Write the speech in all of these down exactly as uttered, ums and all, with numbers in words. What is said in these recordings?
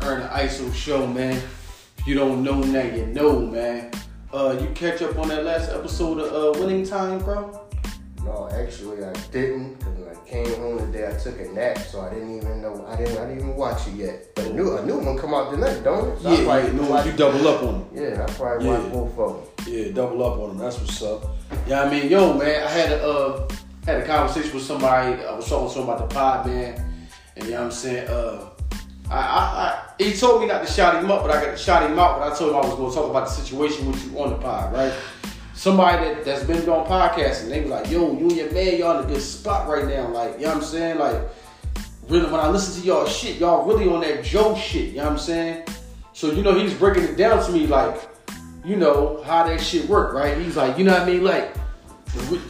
the Earn I S O show, man. If you don't know, now you know, man. Uh, you catch up on that last episode of uh, Winning Time, bro? No, actually I didn't, because when I came home today I took a nap, so I didn't even know, I didn't, I didn't even watch it yet. But a new, a new one come out tonight, don't it? So yeah, I yeah no, watch, you double up on them. Yeah, I probably yeah. watch both of them. Yeah, double up on them, that's what's up. Yeah, I mean, yo, man, I had a, uh, had a conversation with somebody, I was talking to him about the pod, man, and you know what I'm saying, uh, I, I, I, he told me not to shout him up, but I got to shout him out, but I told him I was going to talk about the situation with you on the pod, right? Somebody that, that's been doing podcasting, they was like, yo, you and your man, y'all in a good spot right now. Like, you know what I'm saying? Like, really, when I listen to y'all shit, y'all really on that Joe shit, you know what I'm saying? So, you know, he's breaking it down to me, like, you know, how that shit work, right? He's like, you know what I mean? Like,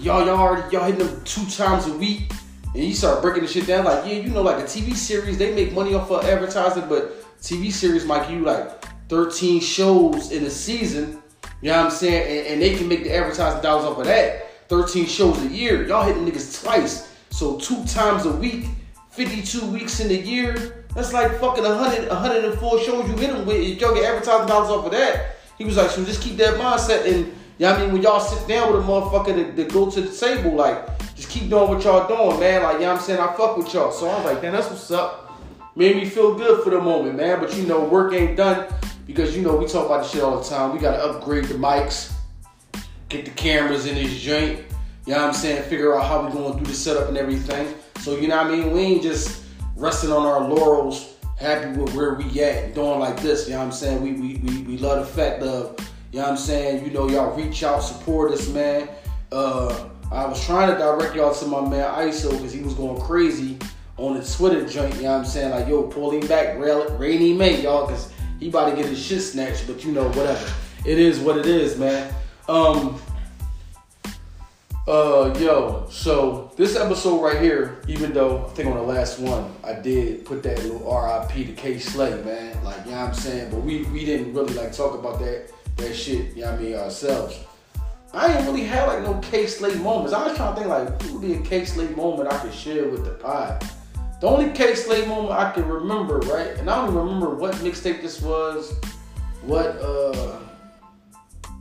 y'all, y'all already, y'all hitting them two times a week. And you start breaking the shit down, like, yeah, you know, like a T V series, they make money off of advertising, but T V series might give you like thirteen shows in a season. You know what I'm saying? And, and they can make the advertising dollars off of that. thirteen shows a year. Y'all hitting niggas twice. So two times a week, fifty-two weeks in a year, that's like fucking one hundred, one hundred four shows you hit them with. If y'all get advertising dollars off of that, he was like, so just keep that mindset. And, you know what I mean? When y'all sit down with a motherfucker to, to go to the table, like, just keep doing what y'all doing, man. Like, you know what I'm saying? I fuck with y'all. So I was like, man, that's what's up. Made me feel good for the moment, man. But, you know, work ain't done. Because, you know, we talk about this shit all the time. We got to upgrade the mics, get the cameras in this joint. You know what I'm saying? Figure out how we going to do the setup and everything. So, you know what I mean? We ain't just resting on our laurels, happy with where we at and doing like this. You know what I'm saying? We, we, we, we love the fact of, you know what I'm saying? You know, y'all reach out, support us, man. Uh, I was trying to direct y'all to my man I S O because he was going crazy on the Twitter joint. You know what I'm saying? Like, yo, pull him back, Rainy May, y'all, because he about to get his shit snatched, but you know, whatever. It is what it is, man. Um, uh, yo, so this episode right here, even though I think on the last one, I did put that little R I P to K-Slay, man. Like, you know what I'm saying? But we, we didn't really, like, talk about that, that shit, you know what I mean, ourselves. I ain't really had, like, no K-Slay moments. I was trying to think, like, what would be a K-Slay moment I could share with the pod? The only K-Slay moment I can remember, right? And I don't even remember what mixtape this was, what uh,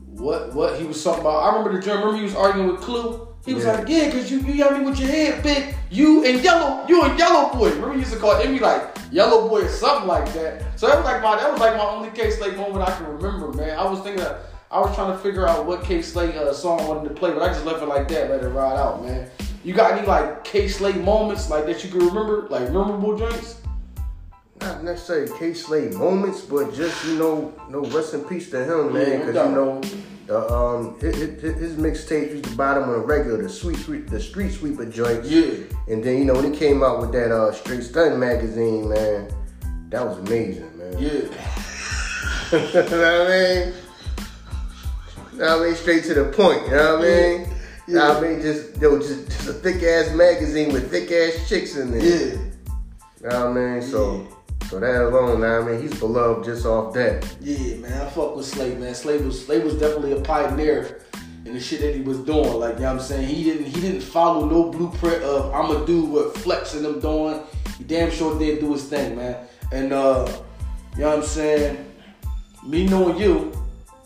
what what he was talking about. I remember the drum. Remember he was arguing with Clue. He was yeah. like, yeah, cause you you got me with your head big. You and Yellow, you and Yellow Boy. Remember he used to call Envy like Yellow Boy or something like that. So that was like my that was like my only K-Slay moment I can remember, man. I was thinking, I was trying to figure out what K-Slay uh, song I wanted to play, but I just left it like that, let it ride out, man. You got any, like, K-Slay moments, like, that you can remember? Like, memorable joints? Not necessarily K-Slay moments, but just, you know, no rest in peace to him, man. Because, yeah, you know, the, um, it, it, it, his mixtape used to buy them on a regular, the, sweet, sweet, the Street Sweeper joints. Yeah. And then, you know, when he came out with that uh, Straight Stunt magazine, man, that was amazing, man. Yeah. You know what I mean? You know what I mean? Straight to the point, you know what I mean? Yeah. I mean, just, yo, just just a thick ass magazine with thick ass chicks in there. Yeah. You know what I mean? So, yeah. so that alone, I mean, he's beloved just off that. Yeah, man, I fuck with Slay, man. Slay was Slay was definitely a pioneer in the shit that he was doing. Like, you know what I'm saying? He didn't he didn't follow no blueprint of I'ma do what Flex and them doing. He damn sure did do his thing, man. And uh, you know what I'm saying? Me knowing you,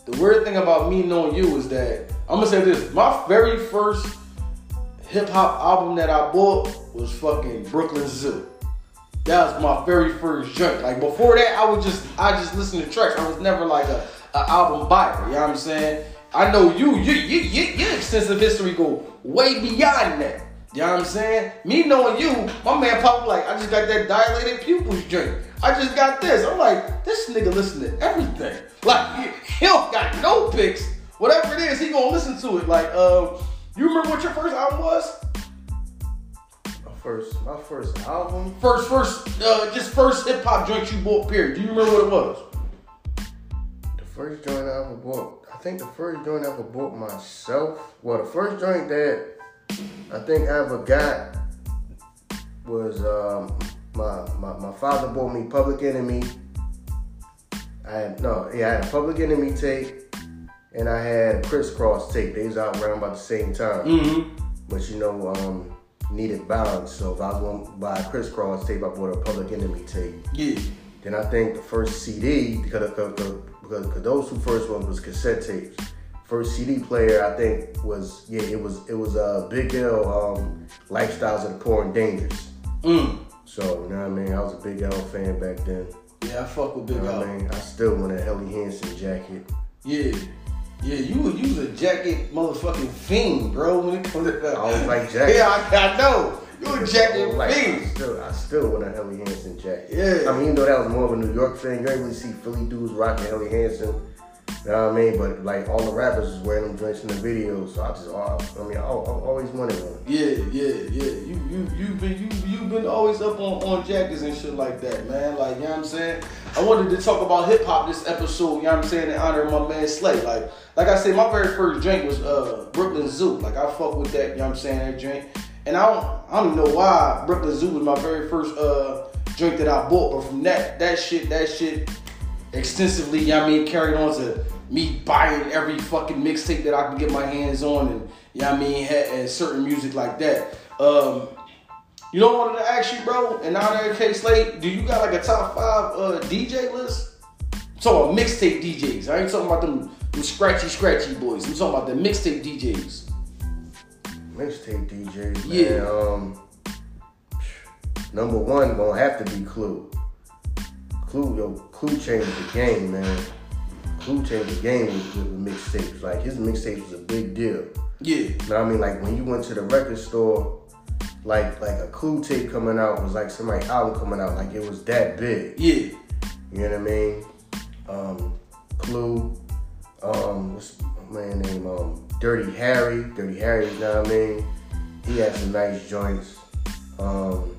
the weird thing about me knowing you is that I'm gonna say this, my very first hip hop album that I bought was fucking Brooklyn Zoo. That was my very first joint. Like before that, I would just, I just listen to tracks. I was never like a, a album buyer, you know what I'm saying? I know you, you, you, you, your extensive history go way beyond that. You know what I'm saying? Me knowing you, my man probably like, I just got that dilated pupils joint. I just got this. I'm like, this nigga listen to everything. Like, he don't got no picks. Whatever it is, he gonna listen to it. Like, uh, you remember what your first album was? My first, my first album. First, first, uh, just first hip hop joint you bought. Period. Do you remember what it was? The first joint I ever bought. I think the first joint I ever bought myself. Well, the first joint that I think I ever got was um, my my my father bought me Public Enemy. I had, no, yeah, I had a Public Enemy tape. And I had Crisscross tape. They was out around about the same time. Mm-hmm. But you know, um, needed balance. So if I was going to buy a Crisscross tape, I bought a Public Enemy tape. Yeah. Then I think the first C D, because because, because those two first ones was cassette tapes. First C D player, I think, was, yeah, it was it was uh, Big L, um, Lifestyles of the Poor and Dangerous. Mm. So, you know what I mean? I was a Big L fan back then. Yeah, I fuck with Big you know L. I mean? I still want a Helly Hansen jacket. Yeah. Yeah, you, you was a jacket motherfucking fiend, bro. When it comes to, I always like jackets. Yeah, I, I know. You a jacket like, fiend. I still, I still want a Helly Hansen jacket. Yeah. I mean, even though that was more of a New York thing, you ain't really see Philly dudes rocking Helly Hansen. You know what I mean? But like all the rappers was wearing them drinks in the videos, so I just, I, I mean, I, I always wanted one. Yeah, yeah, yeah. You, you, you been, you, you been always up on, on jackets and shit like that, man. Like, you know what I'm saying? I wanted to talk about hip hop this episode. You know what I'm saying? In honor of my man Slay. Like, like I said, my very first drink was uh, Brooklyn Zoo. Like, I fuck with that. You know what I'm saying? That drink. And I don't, I don't even know why Brooklyn Zoo was my very first uh, drink that I bought. But from that, that shit, that shit. Extensively, you know what I mean, carried on to me buying every fucking mixtape that I could get my hands on, and you know what I mean, had, had certain music like that. Um, you know, I wanted to ask you, bro, and now that K-Slay, do you got like a top five uh, D J list? I'm talking about mixtape D Js. I ain't talking about them, them scratchy, scratchy boys. I'm talking about the mixtape D Js. Mixtape D Js, man. Yeah. Um, number one gonna have to be Clue. Clue, yo, Clue changed the game, man. Clue changed the game with, with mixtapes. Like, his mixtapes was a big deal. Yeah. You know what I mean? Like, when you went to the record store, like, like a Clue tape coming out was like somebody's album coming out. Like, it was that big. Yeah. You know what I mean? Um, Clue, um, what's my man's name? Um, Dirty Harry. Dirty Harry, you know what I mean? He had some nice joints. Um...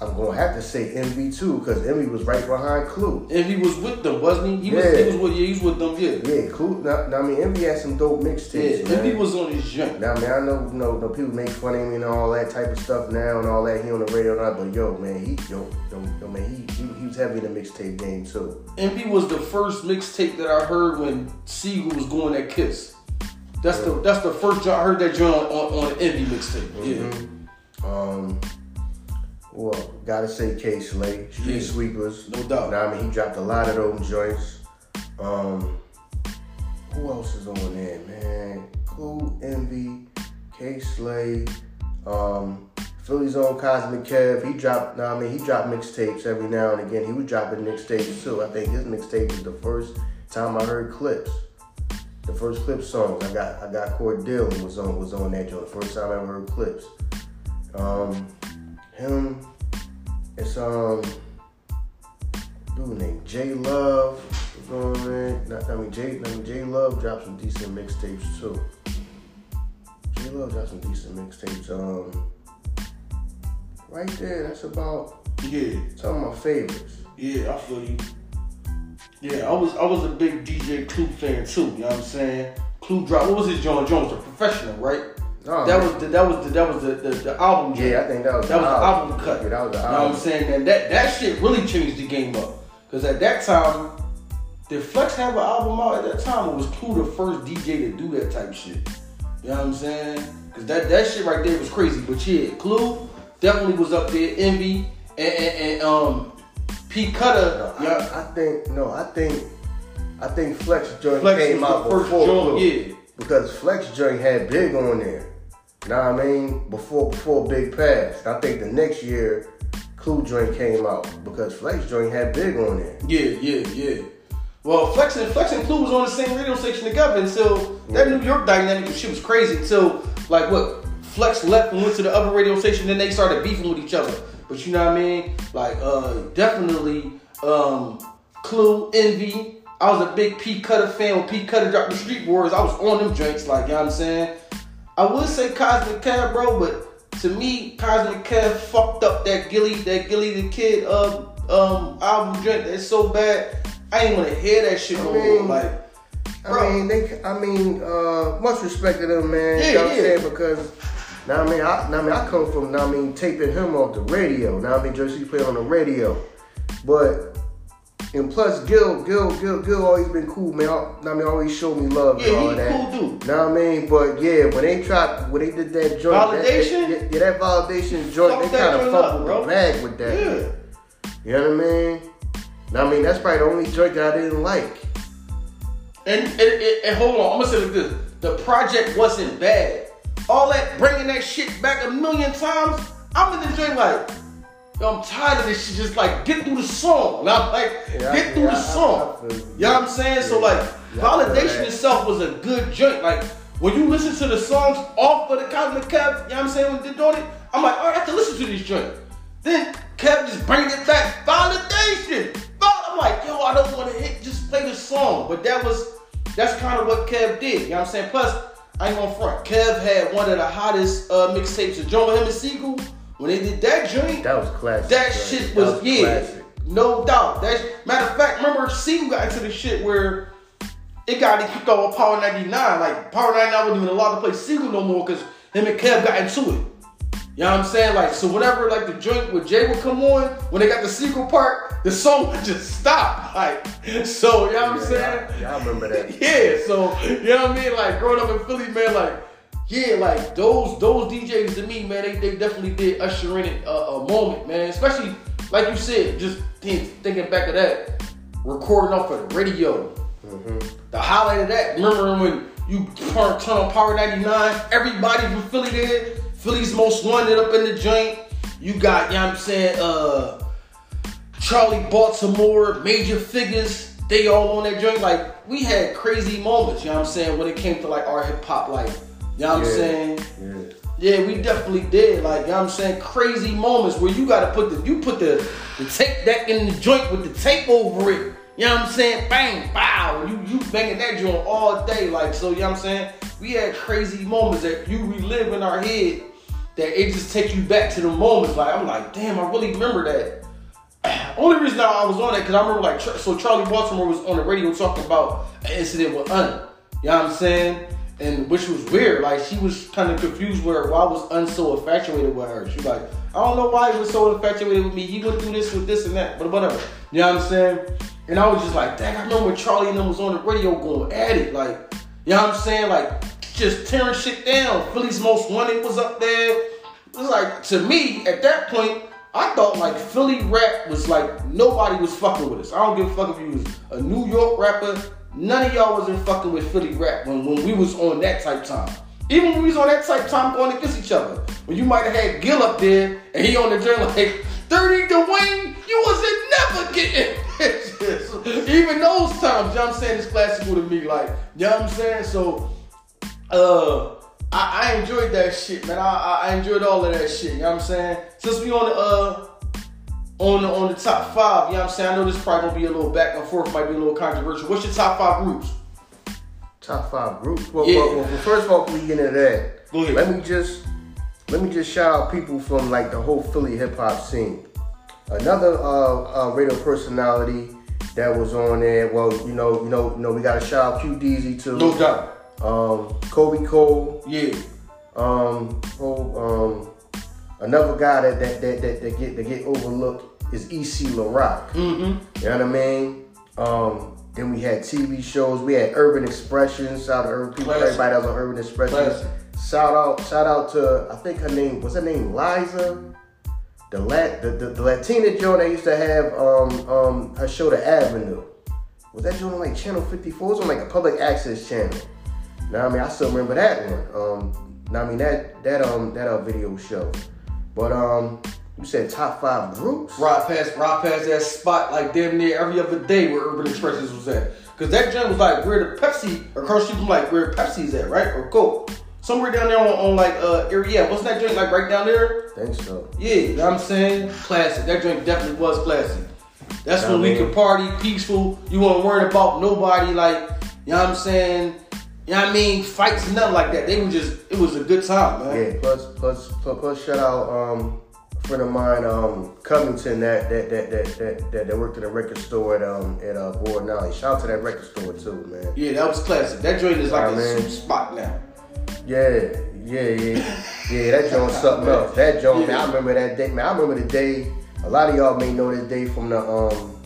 I'm gonna have to say Envy too, because Envy was right behind Clue. Envy was with them, wasn't he? He, yeah. was, he was with, yeah, he was with them, yeah. Yeah, Clue. Now, now I mean, Envy had some dope mixtapes. Yeah, Envy was on his junk. Now, I man, I know, you know, people make fun of him and all that type of stuff now and all that. He on the radio and all, but yo, man, he, yo, yo, yo man, he, he, he was heavy in the mixtape game too. Envy was the first mixtape that I heard when Seagull was going at Kiss. That's yeah. the that's the first I heard that joint on, on, on Envy mixtape. Mm-hmm. Yeah. Um. Well, gotta say K-Slay, Street yeah. Sweepers. No doubt. Now, I mean, he dropped a lot of those joints. Um, who else is on there, man? Clue, Envy, K-Slay, um, Philly's own Cosmic Kev. He dropped, now, I mean, he dropped mixtapes every now and again. He was dropping mixtapes too. I think his mixtape was the first time I heard clips. The first clip songs. I got I got Cordell was on was on that joint. First time I ever heard clips. Um Him, it's um, dude named J Love. What's going on, man? I mean, J, I mean, J Love dropped some decent mixtapes too. J Love dropped some decent mixtapes. Um, right there, that's about yeah. Some of my favorites. Yeah, I feel you. Yeah, I was I was a big D J Clue fan too. You know what I'm saying? Clue dropped. What was his John Jones, the Professional, right? Oh, that, was the, that was the that was the the, the album. Joint. Yeah, I think that was that the was album, album cut. Yeah, that was the album. You know what I'm saying? And that that shit really changed the game up. Cause at that time, did Flex have an album out at that time? Or was Clue the first D J to do that type shit? You know what I'm saying? Cause that, that shit right there was crazy. But yeah, Clue definitely was up there. Envy and and, and um P Cutter. No, yeah, I, I think no, I think I think Flex joint Flex came out before Clue. Yeah, because Flex joint had Big on there. Know what I mean? Before before Big passed. I think the next year, Clue joint came out because Flex joint had Big on there. Yeah, yeah, yeah. Well, Flex and Flex and Clue was on the same radio station together until that yeah. New York dynamic shit was crazy until like what? Flex left and went to the other radio station, then they started beefing with each other. But you know what I mean? Like uh definitely um Clue, Envy. I was a big P Cutter fan. When P Cutter dropped the Street Wars, I was on them drinks, like, you know what I'm saying? I would say Cosmic Cab, bro, but to me, Cosmic Cab fucked up that Gilly, that Gilly the Kid uh, um, album drink. That's so bad. I ain't wanna hear that shit no more. Like, bro. I mean, they, I mean, uh, much respect to them, man. Yeah, you know what yeah. I'm saying? Because now I mean, I, now I mean, I come from now I mean taping him off the radio. Now I mean, Jersey played on the radio, but. And plus, Gil, Gil, Gil, Gil always been cool, man. I, I mean, always showed me love yeah, and all that. Yeah, he cool dude. Know what I mean? But yeah, when they tried, when they did that joint, Validation? That, that, yeah, that Validation joint, fuck they kind of fucked with the bag with that. Yeah. You know what I mean? I mean, that's probably the only joint that I didn't like. And, and, and, and hold on, I'm gonna say like this. The project wasn't bad. All that bringing that shit back a million times, I'm in the joint like, yo, I'm tired of this shit. Just like, get through the song. Now, like, yeah, get through yeah, the song. I, I, I feel, you know what I'm saying? Yeah, so like, yeah, Validation itself was a good joint. Like, when you listen to the songs off of the Cosmic Cab, you know what I'm saying, when they doing it, I'm like, all right, I have to listen to this joint. Then Kev just bring it back. Validation. I'm like, yo, I don't want to hit, just play the song. But that was, that's kind of what Kev did. You know what I'm saying? Plus, I ain't gonna front. Kev had one of the hottest uh, mixtapes of Joe him and Siegel. When they did that joint, that was classic. That bro. shit was, that was yeah, classic. No doubt. That's, matter of fact, remember Siegel got into the shit where it got kicked off with Power ninety-nine. Like, Power ninety-nine wasn't even allowed to play Siegel no more because him and Kev got into it. You know what I'm saying? Like, so whenever like the joint with Jay would come on, when they got the sequel part, the song would just stop. Like, so you know what I'm yeah, saying? Yeah, I remember that. Yeah, so you know what I mean? Like growing up in Philly, man, like, yeah, like those those D Js to me, man, they, they definitely did usher in a, a moment, man. Especially like you said, just thinking back of that, recording off of the radio. Mm-hmm. The highlight of that, remember when you turn, turn on Power ninety-nine, everybody from Philly there. Philly's Most Wanted up in the joint. You got, you know what I'm saying, uh, Charlie Baltimore, Major Figures, they all on that joint. Like, we had crazy moments, you know what I'm saying, when it came to, like, our hip-hop life. You know what yeah, I'm saying? Yeah. yeah, we definitely did. Like, you know what I'm saying, crazy moments where you got to put the, you put the, the tape deck in the joint with the tape over it. You know what I'm saying? Bang, bow. You, you banging that joint all day. Like, so, you know what I'm saying? We had crazy moments that you relive in our head. That it just takes you back to the moments. Like, I'm like, damn, I really remember that. Only reason I was on that, because I remember, like, so Charlie Baltimore was on the radio talking about an incident with Unn. You know what I'm saying? And which was weird. Like, she was kind of confused with her. Why was Unn so infatuated with her? She was like, I don't know why he was so infatuated with me. He went through this with this and that, but whatever. You know what I'm saying? And I was just like, dang, I remember when Charlie and them was on the radio going at it. Like, you know what I'm saying? Like, just tearing shit down. Philly's Most Wanted was up there. It was like, to me, at that point, I thought like Philly rap was like, nobody was fucking with us. I don't give a fuck if you was a New York rapper. None of y'all wasn't fucking with Philly rap when, when we was on that type time. Even when we was on that type time going against each other. When you might have had Gil up there and he on the journal like, thirty Dwayne, you wasn't never getting bitches. Even those times, you know what I'm saying, it's classical to me. Like, you know what I'm saying? So, Uh, I, I enjoyed that shit, man. I, I I enjoyed all of that shit. You know what I'm saying? Since we on the uh on the on the top five, you know what I'm saying? I know this probably gonna be a little back and forth, might be a little controversial. What's your top five groups? Top five groups? Well, yeah. well, well, well first of all, we get into that. Go ahead. Let me just let me just shout out people from like the whole Philly hip hop scene. Another uh, uh radio personality that was on there. Well, you know, you know, you know, we gotta shout out Q Deezy too. No doubt. Um, Kobe Cole, yeah. Um, oh, um, another guy that that that that, that get that get overlooked is E C LaRock. Mm-hmm. You know what I mean? Um, then we had T V shows. We had Urban Expressions. Shout out to Urban people. Everybody that was on Urban Expressions. Classic. Shout out, shout out to I think her name was her name Liza, the lat the, the, the Latina joint that used to have um um her show The Avenue. Was that joint on like Channel fifty-four? It was on like a public access channel. Now I mean I still remember that one. Um, now I mean that that um that uh, video show. But um, you said top five groups. Ride past, ride past that spot like damn near every other day where Urban Expressions was at. Cause that joint was like where the Pepsi across the street from like where Pepsi's at, right? Or Coke. Somewhere down there on, on like uh area. What's that joint like right down there? I think so. Yeah, you know what I'm saying? Classic. That joint definitely was classic. That's now when I mean, we could party peaceful. You weren't worried about nobody like you know what I'm saying. You know what I mean? Fights and nothing like that. They were just, it was a good time, man. Yeah, plus, plus, plus, plus shout out um, a friend of mine, um, Covington, that that, that that that that that worked at a record store at um at uh, Board Knowledge. Shout out to that record store too, man. Yeah, that was classic. That joint is like I a super spot now. Yeah, yeah, yeah. Yeah, that joint's something else. That joint, yeah. man, I remember that day. Man, I remember the day, a lot of y'all may know this day from the, um,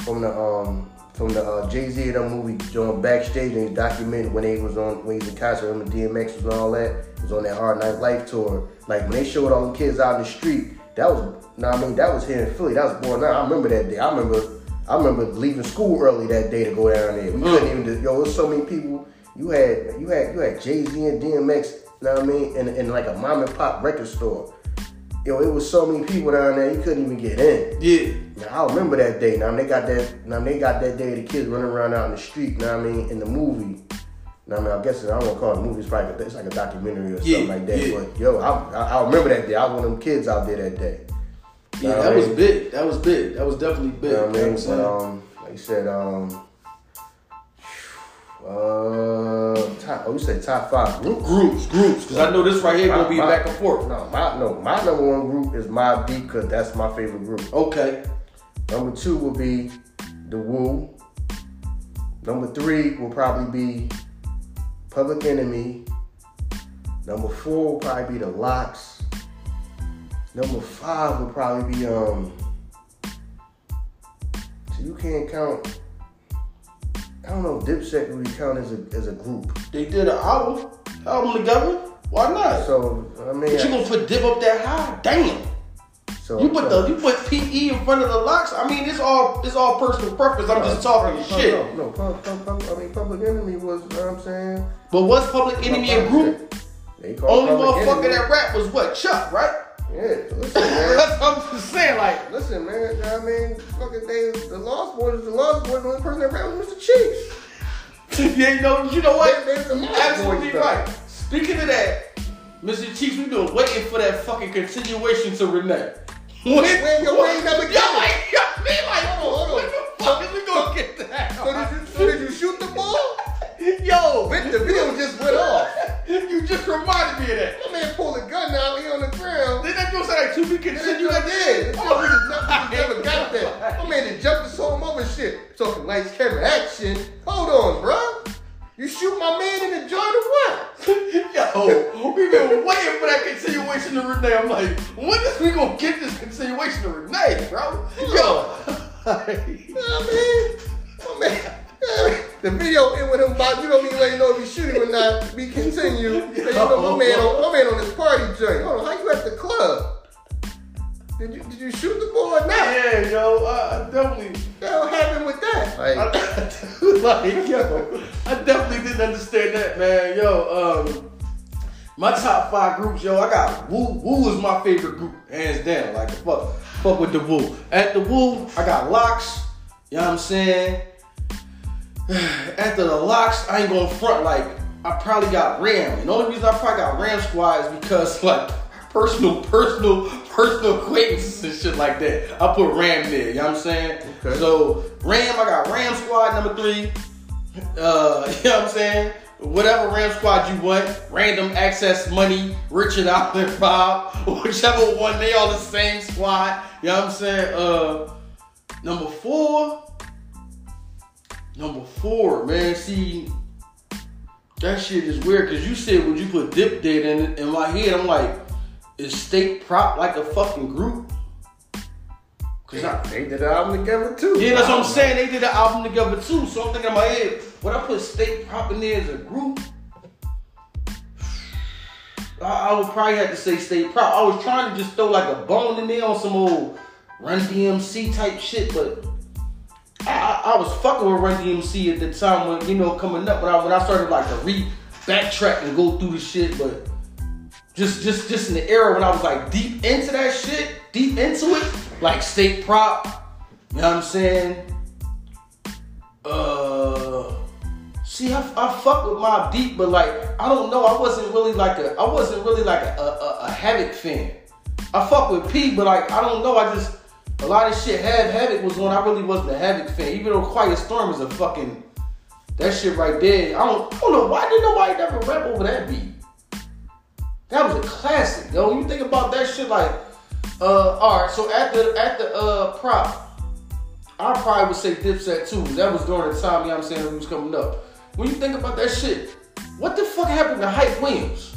from the, um, From the uh, Jay-Z and them movie, joined backstage and documented when they was on when he was in concert, him and D M X was on all that. It was on that Hard Knock Life tour. Like when they showed all the kids out in the street, That was, nah, I mean, that was here in Philly. That was born out. I remember that day. I remember, I remember leaving school early that day to go down there. We couldn't even. Just, yo, there's so many people. You had, you had, you had Jay Z and D M X. Know what I mean? In, in like a mom and pop record store. Yo, it was so many people down there. You couldn't even get in. Yeah. Now, I remember that day. Now they got that. Now they got that day. The kids running around out in the street. Know what I mean? In the movie. I mean, I guess I don't want to call it a movie. It's probably it's like a documentary or yeah, something like that. Yeah. But yo, I, I I remember that day. I was one of them kids out there that day. You yeah, that was mean? big. That was big. That was definitely big. You know what I mean? But, um, like you said, um, uh, top, oh, you said top five groups, groups, groups. Because I know this right here my, gonna be my, back and forth. No, my no, my number one group is Mobb Deep because that's my favorite group. Okay. Number two will be the Wu. Number three will probably be Public Enemy. Number four will probably be the Lox. Number five will probably be um. So you can't count. I don't know if Dipset would be counted as a as a group. They did an album, album together. Why not? So I mean, but you gonna put Dip up that high? Damn. So you put so, the you put P E in front of the Lox. I mean, it's all it's all personal preference. I'm no, just talking no, shit. No, no, pub, pub, pub, I mean, Public Enemy was. You know what I'm saying? But what's Public Enemy a group? They call Only motherfucker enemy. that rap was what Chuck, right? Yeah, listen, man. That's what I'm just saying. Like, listen, man. You know what I mean, fucking they the Lost Boys, the Lost Boys. The only person that rapped was Mister Chiefs. yeah, you know, you know what? They, the Absolutely right. Stuff. Speaking of that, Mister Chiefs, we've been waiting for that fucking continuation to Renee. When, when your way never get Y'all like, y'all be like, hold on, hold on. When the fuck is we gonna get that? So did you, so did you shoot the ball? Yo, bitch, the video just went off. You just reminded me of that. My man pulled a gun now, he on the ground. Didn't that go sound like two we continue that did? Oh, we just never got that. My man just jumped his home over shit. Talking lights, camera, action. Hold on, bro. You shoot my man in the joint or what? Yo, we've been waiting for that continuation of Renee. I'm like, when is we gonna get this continuation of Renee, bro? Yo. I mean, I mean, the video end with him box. You don't even let you know if he's shooting or not. We continue. Yo. You know, my man on, my man on this party joint. Hold on, how you at the club? Did you, did you shoot the ball or not? Yeah, yo, I definitely... What the hell happened with that? Like, I, like, yo, I definitely didn't understand that, man. Yo, um, my top five groups, yo, I got Wu. Wu is my favorite group, hands down. Like, fuck, fuck with the Wu. At the Wu, I got Lox, you know what I'm saying? After the Lox, I ain't gonna front, like, I probably got Ram. And the only reason I probably got Ram Squad is because, like, Personal, personal, personal acquaintances and shit like that. I put Ram there, you know what I'm saying? Okay. So, Ram, I got Ram Squad number three. Uh, you know what I'm saying? Whatever Ram Squad you want. Random Access Money, Richard Allen Bob, whichever one, they all the same squad. You know what I'm saying? Uh, number four. Number four, man. See, that shit is weird because you said when you put Dip there, and in my head, I'm like, is State Prop like a fucking group? Cause I, they did an album together too. Yeah, that's what I'm saying. They did an album together too. So I'm thinking in my head, when I put State Prop in there as a group, I, I would probably have to say State Prop. I was trying to just throw like a bone in there on some old Run D M C type shit, but I, I, I was fucking with Run D M C at the time when, you know, coming up. When I when I started like to re backtrack and go through the shit, but. Just, just, just in the era when I was like deep into that shit, deep into it, like State Prop, you know what I'm saying? Uh, see, I, I fuck with Mobb Deep, but like I don't know, I wasn't really like a, I wasn't really like a, a, a Havoc fan. I fuck with P, but like I don't know, I just a lot of shit had Havoc was on. I really wasn't a Havoc fan, even though Quiet Storm is a fucking that shit right there. I don't, I don't know why did nobody never rap over that beat. That was a classic, yo. When you think about that shit, like, uh, all right. So at the at the uh, Prop, I probably would say Dipset too. That was during the time, you know what I'm saying, when we was coming up. When you think about that shit, what the fuck happened to Hype Williams?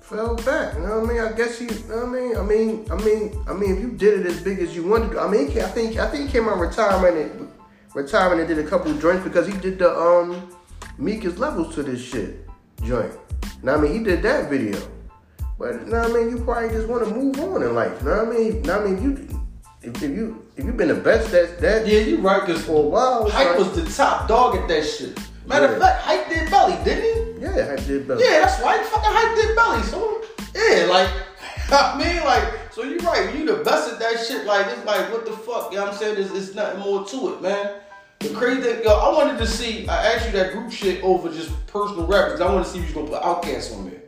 Fell back, you know what I mean? I guess you, you know what I mean? I mean, I mean, I mean, if you did it as big as you wanted to, I mean, I think I think he came out retirement and retirement and did a couple of joints because he did the um Meekest Levels to this shit joint. Now I mean, he did that video, But you know what I mean, you probably just want to move on in life. You know what I mean? You know what I mean, you if, if you if you've been the best that that yeah, you right, cause for a while, Hype was the top dog at that shit. Matter of yeah. fact, Hype did Belly, didn't he? Yeah, Hype did Belly. Yeah, that's why fucking Hype did Belly. So yeah, like I mean, like so you right, you the best at that shit. Like it's like what the fuck, you know what I'm saying? There's, there's nothing more to it, man. The crazy thing, yo, I wanted to see. I asked you that group shit over just personal records. I want to see if you gonna put OutKast on there.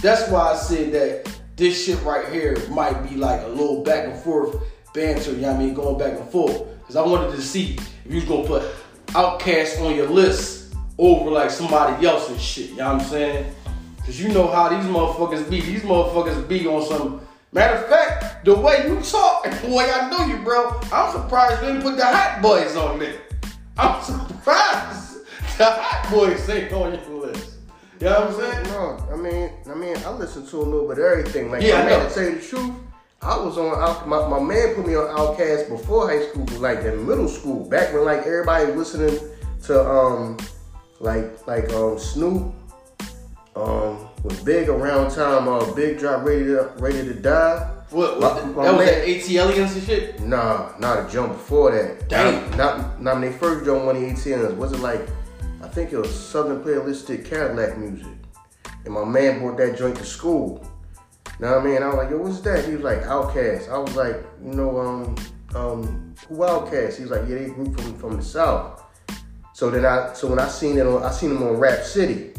That's why I said that this shit right here might be like a little back and forth banter. You know what I mean, going back and forth. Cause I wanted to see if you was gonna put OutKast on your list over like somebody else's shit. You know what I'm saying? Cause you know how these motherfuckers be. These motherfuckers be on some. Matter of fact, the way you talk, the way I know you, bro, I'm surprised they didn't put the Hot Boys on there. I'm surprised the Hot Boys ain't on your list. You know what I'm saying? No, I mean, I mean, I listen to a little bit of everything. Like, yeah, I man, to tell you the truth, I was on Out. My, my man put me on OutKast before high school, but like in middle school, back when like everybody was listening to um, like like um Snoop, um, was big around time. Uh, Big Drop, ready to ready to die. What, what my, the, that was man, that A T L ians and shit? Nah, not a jump before that. Damn. Not, not, not when they first jumped one of the A T L ians. Was it like, I think it was Southern Playalistic Cadillac music. And my man brought that joint to school. Know what I mean? I was like, yo, what's that? He was like, OutKast. I was like, you know, um, um, who OutKast? He was like, yeah, they group from, from the South. So then I, so when I seen it on, I seen them on Rap City.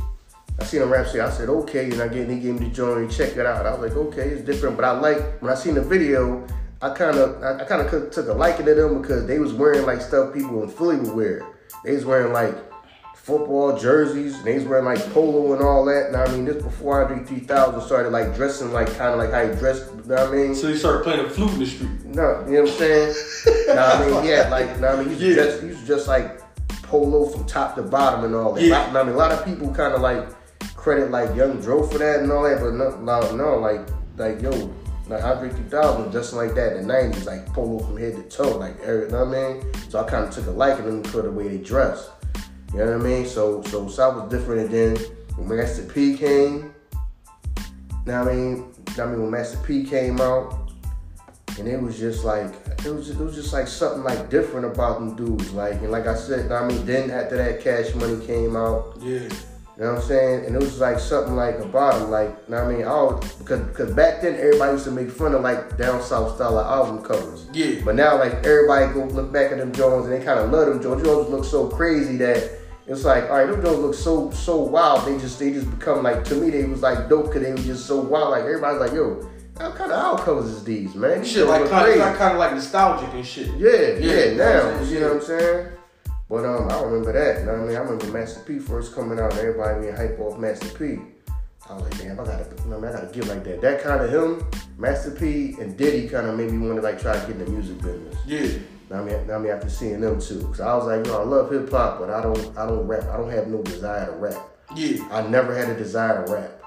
I seen a Rap City, I said, okay, and I get, he gave me the joint, check it out. I was like, okay, it's different, but I like, when I seen the video, I kind of, I, I kind of took a liking to them because they was wearing like stuff people in Philly would wear. They was wearing like football jerseys, and they was wearing like polo and all that. And I mean, this before Andre three thousand started like dressing like, kind of like how you dressed, you know what I mean? So you started playing the flute in the street. No, you know what I'm saying? No, I mean, yeah, like, no, I mean, he was, yeah. just, he was just like polo from top to bottom and all that. Yeah. I, I mean, a lot of people kind of like, credit like Young Dro for that and all that, but no, no, no like, like yo, like Andre three thousand, just like that in the nineties, like polo from head to toe, like, you know what I mean? So I kind of took a liking to them because of the way they dressed. You know what I mean? So, so, so I was different, and then when Master P came, now I mean, I mean when Master P came out, and it was just like, it was, just, it was just like something like different about them dudes, like, and like I said, I mean, then after that, Cash Money came out. Yeah. You know what I'm saying? And it was like something like about him, like, you know what I mean? I always, because, because back then everybody used to make fun of like down south style of album covers. Yeah. But now like everybody go look back at them Jones and they kind of love them Jones. Jones look so crazy that it's like, all right, them Jones look so so wild. They just they just become like, to me they was like dope because they was just so wild. Like everybody's like, yo, what kind of album covers is these, man? These shit like kind of kind of like nostalgic and shit. Yeah, yeah. yeah now you know what I'm saying? But um, I remember that, you know what I mean? I remember Master P first coming out and everybody being hype off Master P. I was like, damn, I gotta, you know, I gotta get like that. That kind of him, Master P and Diddy kind of made me want to like try to get in the music business. Yeah. You know what I mean? I mean, after seeing them too, because I was like, yo, I love hip hop, but I don't, I don't rap. I don't have no desire to rap. Yeah. I never had a desire to rap,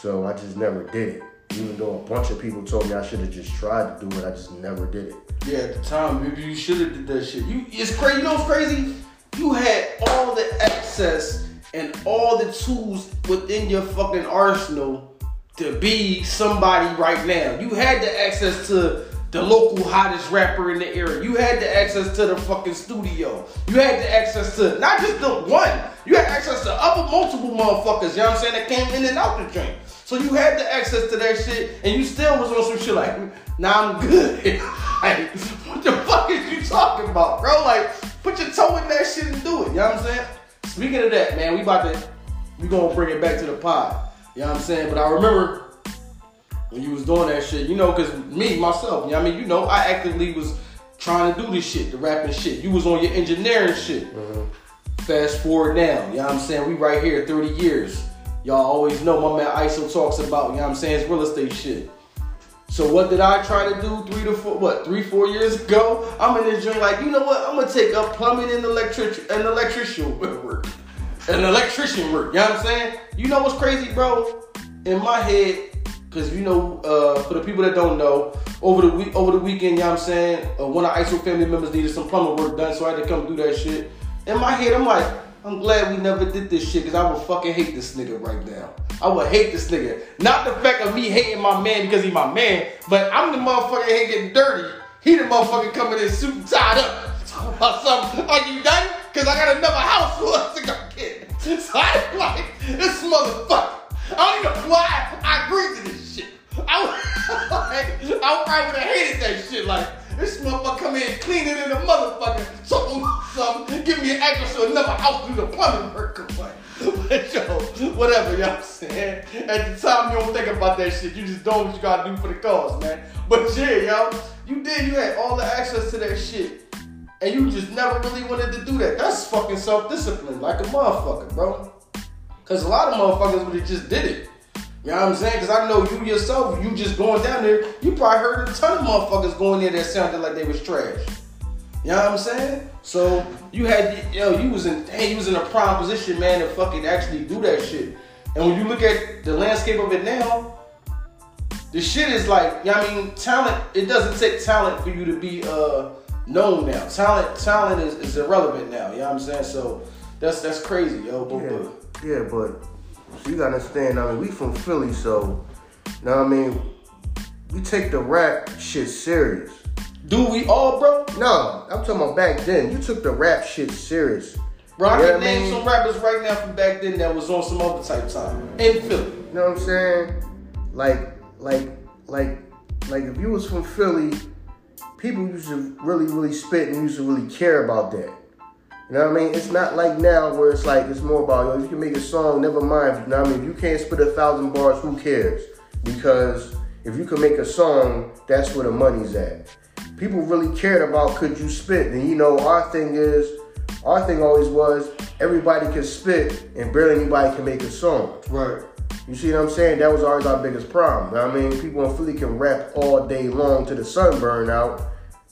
so I just never did it. Even though a bunch of people told me I should have just tried to do it, I just never did it. Yeah, at the time, maybe you should have did that shit. You, it's crazy. You know what's crazy? You had all the access and all the tools within your fucking arsenal to be somebody right now. You had the access to the local hottest rapper in the area. You had the access to the fucking studio. You had the access to not just the one. You had access to other multiple motherfuckers. You know what I'm saying? That came in and out the joint. So you had the access to that shit, and you still was on some shit like, nah, I'm good. Like, what the fuck is you talking about, bro? Like, put your toe in that shit and do it. You know what I'm saying? Speaking of that, man, we about to, we gonna bring it back to the pod. You know what I'm saying? But I remember when you was doing that shit, you know, cause me, myself, you know what I mean? You know, I actively was trying to do this shit, the rapping shit. You was on your engineering shit. Mm-hmm. Fast forward now, you know what I'm saying? We right here, thirty years. Y'all always know my man I S O talks about, you know what I'm saying, it's real estate shit. So what did I try to do three to four, what, three, four years ago? I'm in this joint like, you know what, I'm going to take up plumbing and electric, an electrician work. An electrician work, you know what I'm saying? You know what's crazy, bro? In my head, because you know, uh, for the people that don't know, over the week, over the weekend, you know what I'm saying, uh, one of the I S O family members needed some plumbing work done, so I had to come do that shit. In my head, I'm like, I'm glad we never did this shit because I would fucking hate this nigga right now. I would hate this nigga. Not the fact of me hating my man because he my man, but I'm the motherfucker here getting dirty. He the motherfucker coming in suit and tied up. Talking about something. Are you done? Because I got another house for us to go get. So I ain't like, this motherfucker. I don't even why I agreed to this shit. I would, like, I probably would have hated that shit. Like, this motherfucker come in cleaning in a motherfucker. Something, something. Give me an address to another house through the plumbing work. Like, but yo, whatever, you know what I'm saying? At the time, you don't think about that shit. You just do what you gotta do for the cause, man. But yeah, yo, you did. You had all the access to that shit. And you just never really wanted to do that. That's fucking self-discipline like a motherfucker, bro. Because a lot of motherfuckers would have just did it. You know what I'm saying? Because I know you yourself, you just going down there, you probably heard a ton of motherfuckers going there that sounded like they was trash. You know what I'm saying? So you had, yo, you was in, hey, you was in a prime position, man, to fucking actually do that shit. And when you look at the landscape of it now, the shit is like, you know what I mean? Talent, it doesn't take talent for you to be uh, known now. Talent, talent is, is irrelevant now. You know what I'm saying? So that's that's crazy, yo. But, yeah. but, Yeah, but so you gotta understand, I mean, we from Philly, so, you know what I mean? We take the rap shit serious. Do we all, bro? No, I'm talking about back then. You took the rap shit serious. Bro, I can name some rappers right now from back then that was on some other type time in Philly. You know what I'm saying? Like, like, like, like if you was from Philly, people used to really, really spit and used to really care about that. You know what I mean? It's not like now where it's like, it's more about, yo, know, you can make a song, never mind. You know what I mean? If you can't spit a thousand bars, who cares? Because if you can make a song, that's where the money's at. People really cared about could you spit. And you know, our thing is, our thing always was, everybody can spit and barely anybody can make a song. Right. You see what I'm saying? That was always our biggest problem. You know what I mean? People in Philly can rap all day long to the sun burn out,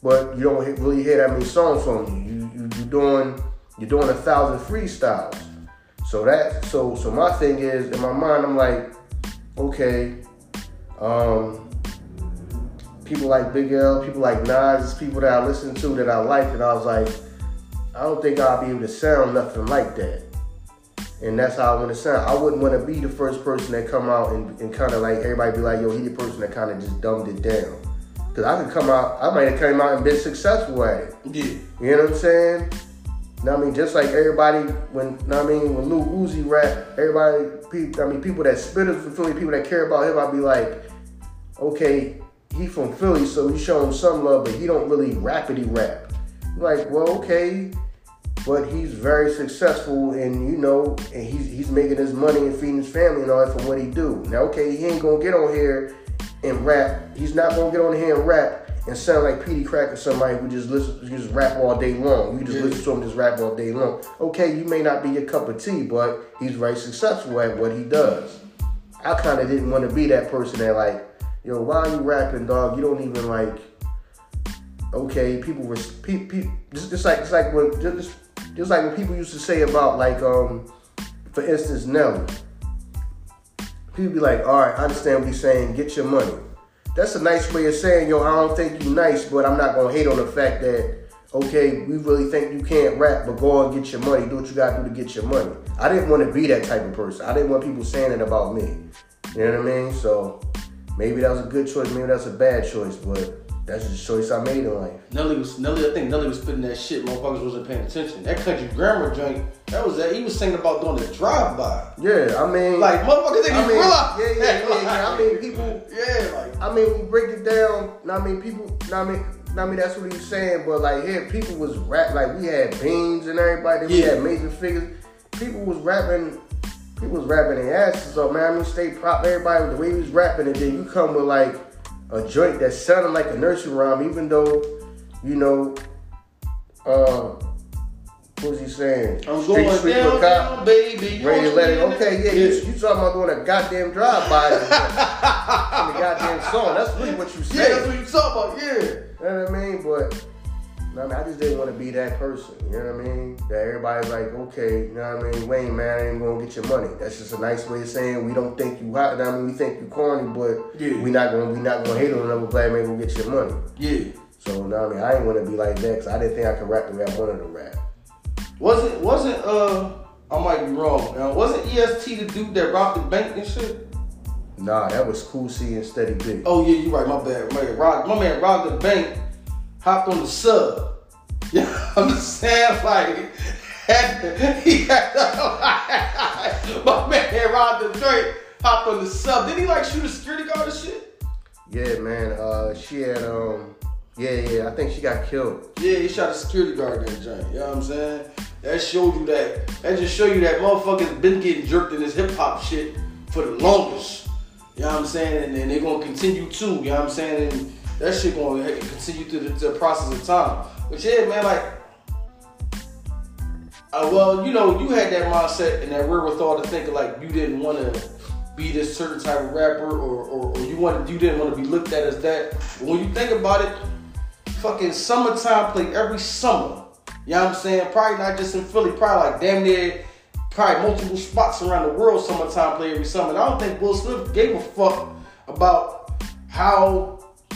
but you don't really hear that many songs from you. You're doing, you're doing a thousand freestyles. So that, so, so my thing is, in my mind, I'm like, okay, um, people like Big L, people like Nas, people that I listen to that I like, and I was like, I don't think I'll be able to sound nothing like that. And that's how I want to sound. I wouldn't want to be the first person that come out and, and kind of like, everybody be like, yo, he the person that kind of just dumbed it down. Because I could come out, I might have came out and been successful at it. Yeah. You know what I'm saying? You know what I mean? Just like everybody, when, you know what I mean? When Lil Uzi rap, everybody, people, I mean, people that spit it from Philly, people that care about him, I'd be like, okay, he from Philly, so you show him some love, but he don't really rappity rap. I'm like, well, okay, but he's very successful and, you know, and he's, he's making his money and feeding his family and all that from what he do. Now, okay, he ain't going to get on here and rap. He's not gonna get on here and rap and sound like Petey Crack or somebody who just listen, who just rap all day long. You just yeah. listen to him just rap all day long. Okay, you may not be your cup of tea, but he's very successful at what he does. I kind of didn't want to be that person that like, yo, why are you rapping, dog? You don't even like. Okay, people were pe- pe- just, just like it's like when just just like when people used to say about like um, for instance, Nelly. People be like, all right, I understand what he's saying. Get your money. That's a nice way of saying, yo, I don't think you nice, but I'm not going to hate on the fact that, okay, we really think you can't rap, but go and get your money. Do what you got to do to get your money. I didn't want to be that type of person. I didn't want people saying it about me. You know what I mean? So maybe that was a good choice. Maybe that's a bad choice, but that's the choice I made in life. Nelly was, Nelly, I think Nelly was spitting that shit. Motherfuckers wasn't paying attention. That country grammar joint, that was that. He was singing about doing the drive-by. Yeah, I mean. Like, motherfuckers didn't even realize. Yeah, yeah, yeah, yeah. I mean, people. Yeah, like. I mean, we break it down. I mean, people. I mean, I mean, that's what he was saying. But, like, here, yeah, people was rap. Like, we had Beans and everybody. We yeah. had major figures. People was rapping. People was rapping their asses off, man. I mean, State Prop, everybody, the way he was rapping. And then you come with, like, a joint that sounded like a nursery rhyme, even though, you know, um, what was he saying? I'm Street going Street down, down, baby. Ready to let it. Okay, yeah, yeah. You, you talking about doing a goddamn drive-by in the goddamn song. That's really what you said. Yeah, that's what you talking about, yeah. You know what I mean? But, I mean, I just didn't want to be that person, you know what I mean? That everybody's like, okay, you know what I mean? Wayne, man, I ain't going to get your money. That's just a nice way of saying we don't think you hot. I mean, we think you corny, but yeah. we not going we not gonna hate on another black man. We'll get your money. Yeah. So, you know what I mean? I didn't want to be like that because I didn't think I could rap the way I wanted to rap. Wasn't, wasn't, uh, I might be wrong. Now, wasn't E S T the dude that robbed the bank and shit? Nah, that was Cool C and Steady B. Oh yeah, you right. My bad. My man robbed, my man robbed the bank, hopped on the sub. Yeah, I'm just saying, like, he had my man robbed the joint, hopped on the sub. Did he like shoot a security guard and shit? Yeah, man. Uh, she had um, yeah, yeah. I think she got killed. Yeah, he shot a security guard in the joint. You know what I'm saying? That showed you that. That just showed you that motherfuckers been getting jerked in this hip hop shit for the longest. You know what I'm saying? And, and they're gonna continue too. You know what I'm saying? And that shit gonna continue through the, the process of time. But yeah, man, like, uh, well, you know, you had that mindset and that wherewithal to think of, like, you didn't want to be this certain type of rapper, or, or, or you wanted, you didn't want to be looked at as that. But when you think about it, fucking Summertime played every summer. You know what I'm saying? Probably not just in Philly, probably like damn near, probably multiple spots around the world. Summertime play every summer. And I don't think Will Smith gave a fuck about how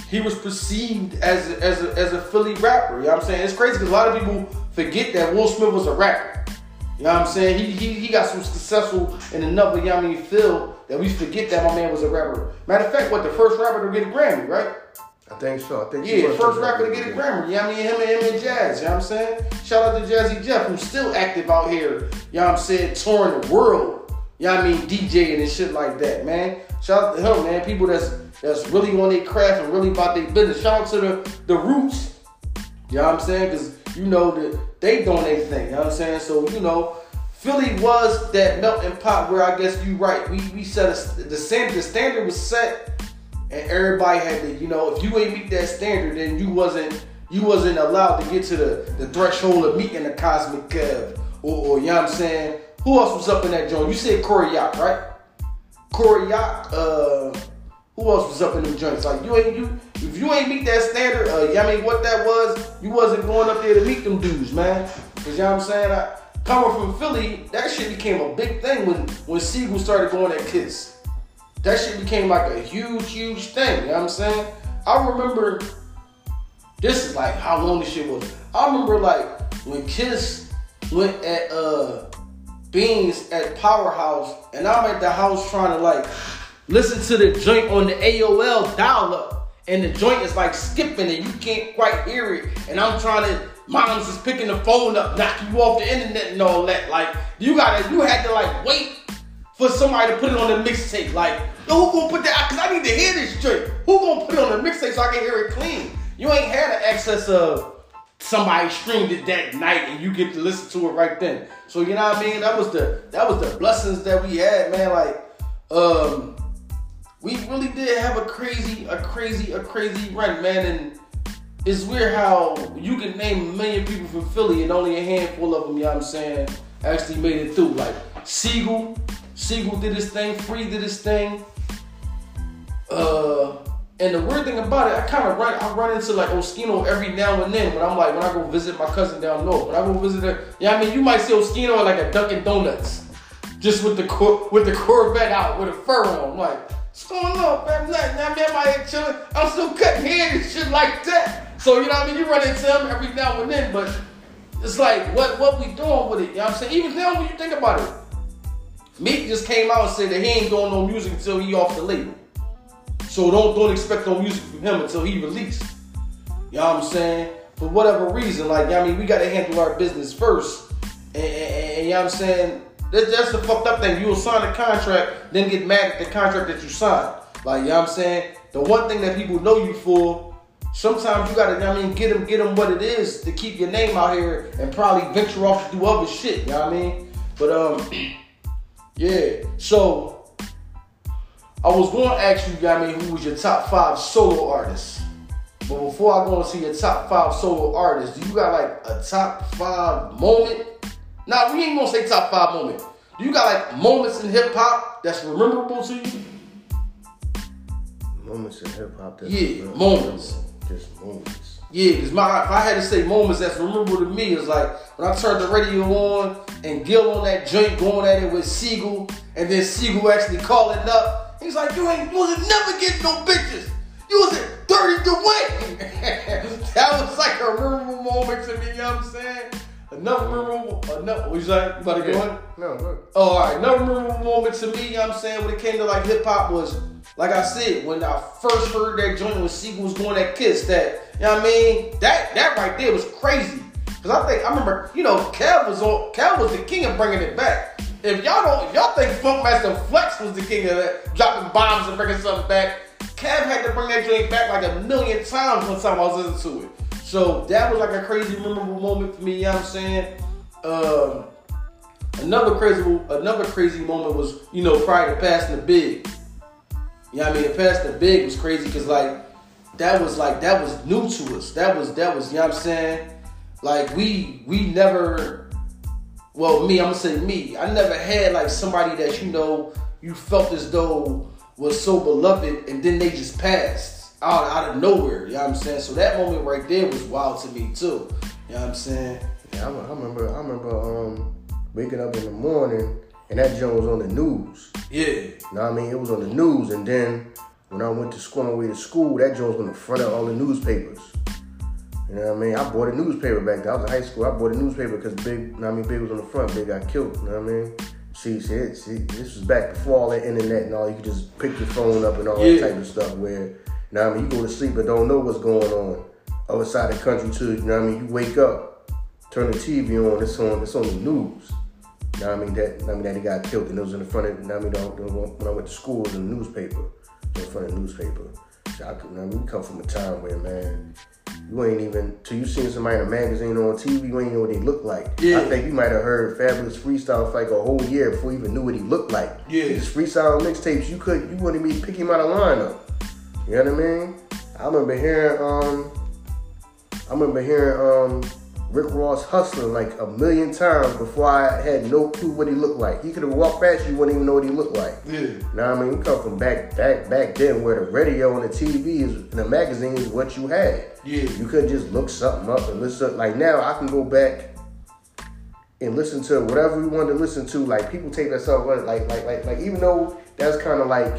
he was perceived as a, as a, as a Philly rapper. You know what I'm saying? It's crazy because a lot of people forget that Will Smith was a rapper. You know what I'm saying? He he, he got some successful in another, you know what I mean, field that we forget that my man was a rapper. Matter of fact, what, the first rapper to get a Grammy, right? I think so. I think yeah, first, first rapper to get a Grammy. You know what I mean? Him and him and Jazz. You know what I'm saying? Shout out to Jazzy Jeff, who's still active out here. You know what I'm saying? Touring the world. You know what I mean? DJing and shit like that, man. Shout out to him, man. People that's that's really on their craft and really about their business. Shout out to the, the roots. You know what I'm saying? Because you know that they doing their thing. You know what I'm saying? So, you know, Philly was that melt and pop where I guess you right. We we set a, the standard, the standard was set. And everybody had to, you know, if you ain't meet that standard, then you wasn't you wasn't allowed to get to the, the threshold of meeting the Cosmic Kev. Or, or, you know what I'm saying? Who else was up in that joint? You said Corey Yacht, right? Corey Yacht, uh, who else was up in them joints? Like, you ain't, you, if you ain't meet that standard, uh, you know what I mean, what that was, you wasn't going up there to meet them dudes, man. Because, you know what I'm saying? I, coming from Philly, that shit became a big thing when, when Siegel started going at Kiss. That shit became like a huge, huge thing. You know what I'm saying? I remember, this is like how long this shit was. I remember like when Kiss went at uh, Beans at Powerhouse, and I'm at the house trying to like listen to the joint on the A O L dial-up, and the joint is like skipping, and you can't quite hear it. And I'm trying to, moms is picking the phone up, knock you off the internet and all that. Like you gotta, you had to like wait for somebody to put it on the mixtape. Like, yo, who gonna put that out? Cause I need to hear this joint. Who gonna put it on the mixtape so I can hear it clean? You ain't had the access of somebody streamed it that night and you get to listen to it right then. So you know what I mean? That was the that was the blessings that we had, man. Like, um, we really did have a crazy, a crazy, a crazy run, man. And it's weird how you can name a million people from Philly and only a handful of them, you know what I'm saying, actually made it through. Like Siegel. Siegel did his thing, Free did his thing. Uh, and the weird thing about it, I kind of run, I run into like Oskino every now and then when I'm like, when I go visit my cousin down north, when I go visit her, yeah, I mean, you might see Oskino at like a Dunkin' Donuts, just with the cor- with the Corvette out, with a fur on. I'm like, what's going on, man? I'm at my head chilling. I'm still cutting hair and shit like that. So you know what I mean? You run into him every now and then, but it's like, what what we doing with it? You know what I'm saying? Even now, when you think about it. Meek just came out and said that he ain't doing no music until he off the label. So don't don't expect no music from him until he released. You know what I'm saying? For whatever reason, like, you know what I mean, we gotta handle our business first. And, and, and you know what I'm saying? That, that's the fucked up thing. You'll sign a contract, then get mad at the contract that you signed. Like, you know what I'm saying? The one thing that people know you for, sometimes you gotta, you know what I mean, get them, get them what it is to keep your name out here and probably venture off to do other shit. You know what I mean? But, um... yeah, so I was going to ask you, I mean, who was your top five solo artists? But before I go into your top five solo artists, do you got like a top five moment? Nah, we ain't going to say top five moment. Do you got like moments in hip hop that's rememberable to you? Moments in hip hop that's yeah, rememberable. moments. Just moments. Yeah, because my if I had to say moments that's rememberable to me, it's like when I turned the radio on and Gil on that joint going at it with Siegel, and then Siegel actually calling up. He's like, you ain't you wasn't never getting no bitches. You was a dirty the way. That was like a memorable moment to me, you know what I'm saying? A Another memorable, another, was that, you about to go yeah. No, no. Oh, all right. Another memorable moment to me, you know what I'm saying, when it came to like hip hop was, like I said, when I first heard that joint when Seagull was going at Kiss, that, you know what I mean, that that right there was crazy. Cause I think I remember, you know, Kev was on, Kev was the king of bringing it back. If y'all don't, if y'all think Funkmaster Flex was the king of that, dropping bombs and bringing something back, Kev had to bring that joint back like a million times one time I was listening to it. So that was like a crazy memorable moment for me, you know what I'm saying? Um, another crazy another crazy moment was, you know, prior to passing the Big. You know what I mean? The passing the Big was crazy because like that was like that was new to us. That was that was, you know what I'm saying? Like we we never well me, I'm gonna say me, I never had like somebody that you know you felt as though was so beloved and then they just passed. Out, out of nowhere, you know what I'm saying? So that moment right there was wild to me too, you know what I'm saying? Yeah, I, I remember I remember um, waking up in the morning and that joint was on the news. Yeah. You know what I mean? It was on the news, and then when I went to school, on my way to school, that joint was on the front of all the newspapers. You know what I mean? I bought a newspaper back then. I was in high school, I bought a newspaper because Big, you know what I mean? Big was on the front, Big got killed, you know what I mean? See, see, see, this was back before all that internet and all, you could just pick your phone up and all yeah. that type of stuff where, you know what I mean? You go to sleep but don't know what's going on other side of the country too. You know what I mean? You wake up, turn the T V on, it's on, it's on the news. You know what I mean? That, you know what I mean, that he got killed and it was in the front of, you know what I mean? The, the, when I went to school, it was in the newspaper, in front of the newspaper. So I, you know what I mean? We come from a time where, man, you ain't even, till you seen somebody in a magazine or on T V, you ain't know what they look like. Yeah. I think you might have heard Fabulous Freestyle for like a whole year before you even knew what he looked like. Yeah. His freestyle mixtapes, you could, you wouldn't even pick him out of lineup. You know what I mean? I remember hearing, um, I remember hearing um, Rick Ross hustling like a million times before I had no clue what he looked like. He could have walked past you, wouldn't even know what he looked like. Yeah. You know what I mean? We come from back, back, back then where the radio and the T V is, and the magazine is what you had. Yeah. You couldn't just look something up and listen. Like now, I can go back and listen to whatever we wanted to listen to. Like people take that stuff, like, like, like, like, even though that's kind of like.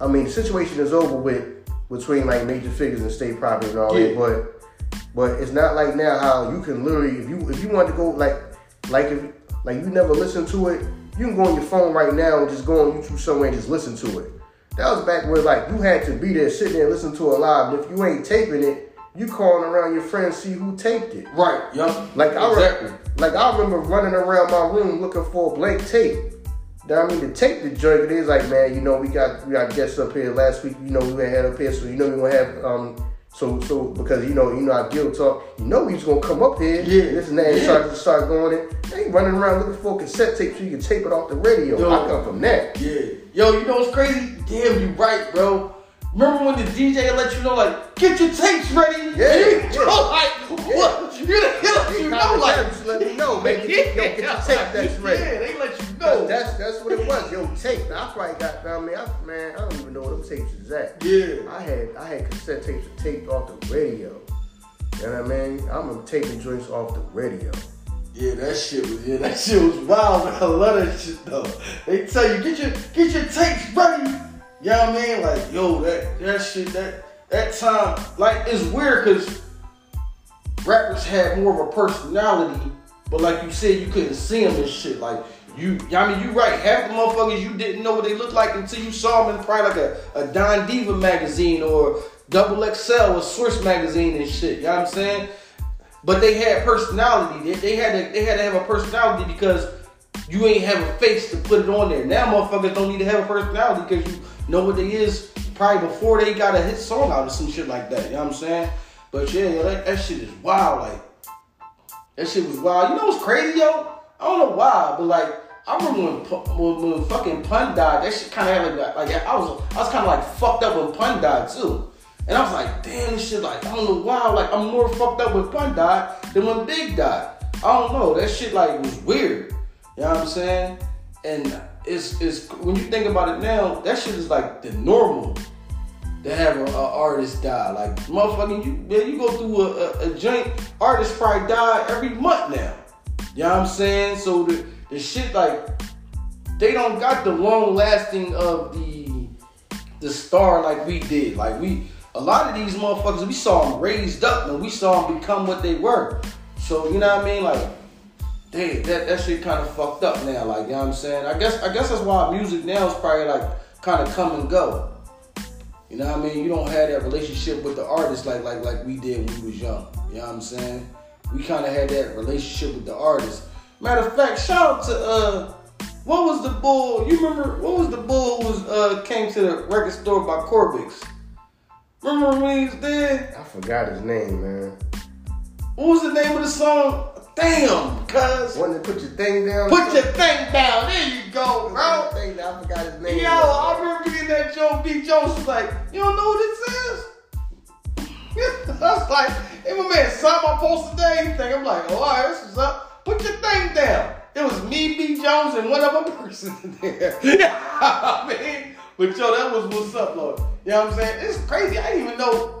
I mean, the situation is over with between like major figures and state property and all yeah. that, but but it's not like now how you can literally, if you if you want to go like like if like you never listen to it, you can go on your phone right now and just go on YouTube somewhere and just listen to it. That was back where like you had to be there sitting there listening to it live, and if you ain't taping it, you calling around your friends see who taped it. Right. Yep. Like exactly. I re- like I remember running around my room looking for a blank tape. I mean, to take the joint, it is like, man, you know, we got we got guests up here last week. You know, we had up here, so you know we gonna have um, so so because you know you know our guild talk. You know he's gonna come up here, yeah, this and that, and yeah. start start going in. They ain't running around looking for cassette tape so you can tape it off the radio. Yo, I come from that. Yeah, yo, you know what's crazy? Damn, you right, bro. Remember when the D J let you know, like, get your tapes ready? Yeah, and you yeah. like what? Yeah. You let you know, like, just let me know, man. Get, yo, get your tape that's ready. Yeah, they let you. No, that's that's what it was. Yo, tape. I probably got. I mean, I, man, I don't even know what them tapes is at. Yeah. I had I had cassette tapes taped off the radio. You know what I mean? I'm taping joints off the radio. Yeah, that shit was yeah, that shit was wild. I love that shit though. They tell you get your get your tapes ready. You know what I mean? Like yo, that that shit that that time like it's weird because rappers had more of a personality, but like you said, you couldn't see them and shit like. You, I mean, you right. Half the motherfuckers, you didn't know what they looked like until you saw them in probably like a, a Don Diva magazine or Double X L or Source magazine and shit. You know what I'm saying? But they had personality. They, they, had to, they had to have a personality because you ain't have a face to put it on there. Now motherfuckers don't need to have a personality because you know what they is probably before they got a hit song out or some shit like that. You know what I'm saying? But yeah, that, that shit is wild. Like, that shit was wild. You know what's crazy, yo? I don't know why, but like, I remember when, when, when fucking Pun died, that shit kind of like, like I was I was kind of like fucked up when Pun died too, and I was like, damn, this shit like I don't know why, like I'm more fucked up when Pun died than when Big died. I don't know, that shit like was weird. You know what I'm saying? And it's it's when you think about it now, that shit is like the normal to have an artist die. Like motherfucking you, man, you go through a, a, a joint, artists probably die every month now. You know what I'm saying? So the The shit like they don't got the long lasting of the the star like we did. Like we a lot of these motherfuckers we saw them raised up and we saw them become what they were. So you know what I mean? Like damn, that, that shit kind of fucked up now. Like, you know what I'm saying? I guess I guess that's why music now is probably like kind of come and go. You know what I mean? You don't have that relationship with the artist like like like we did when we was young. You know what I'm saying? We kind of had that relationship with the artist. Matter of fact, shout out to uh, what was the bull? You remember what was the bull who was uh came to the record store by Corbix? Remember when he was there? I forgot his name, man. What was the name of the song? Damn, cuz. Wanted to put your thing down. Put your thing down. There you go, bro. Thing down. I forgot his name. Yo, I remember being that Joe B. Jones was like, you don't know who this is? I was like, hey, my man, sign my post today. I'm like, oh, all right, this is up. Put your thing down. It was me, B. Jones, and one other person in there. I mean, but yo, that was what's up, Lord. You know what I'm saying? It's crazy. I didn't even know.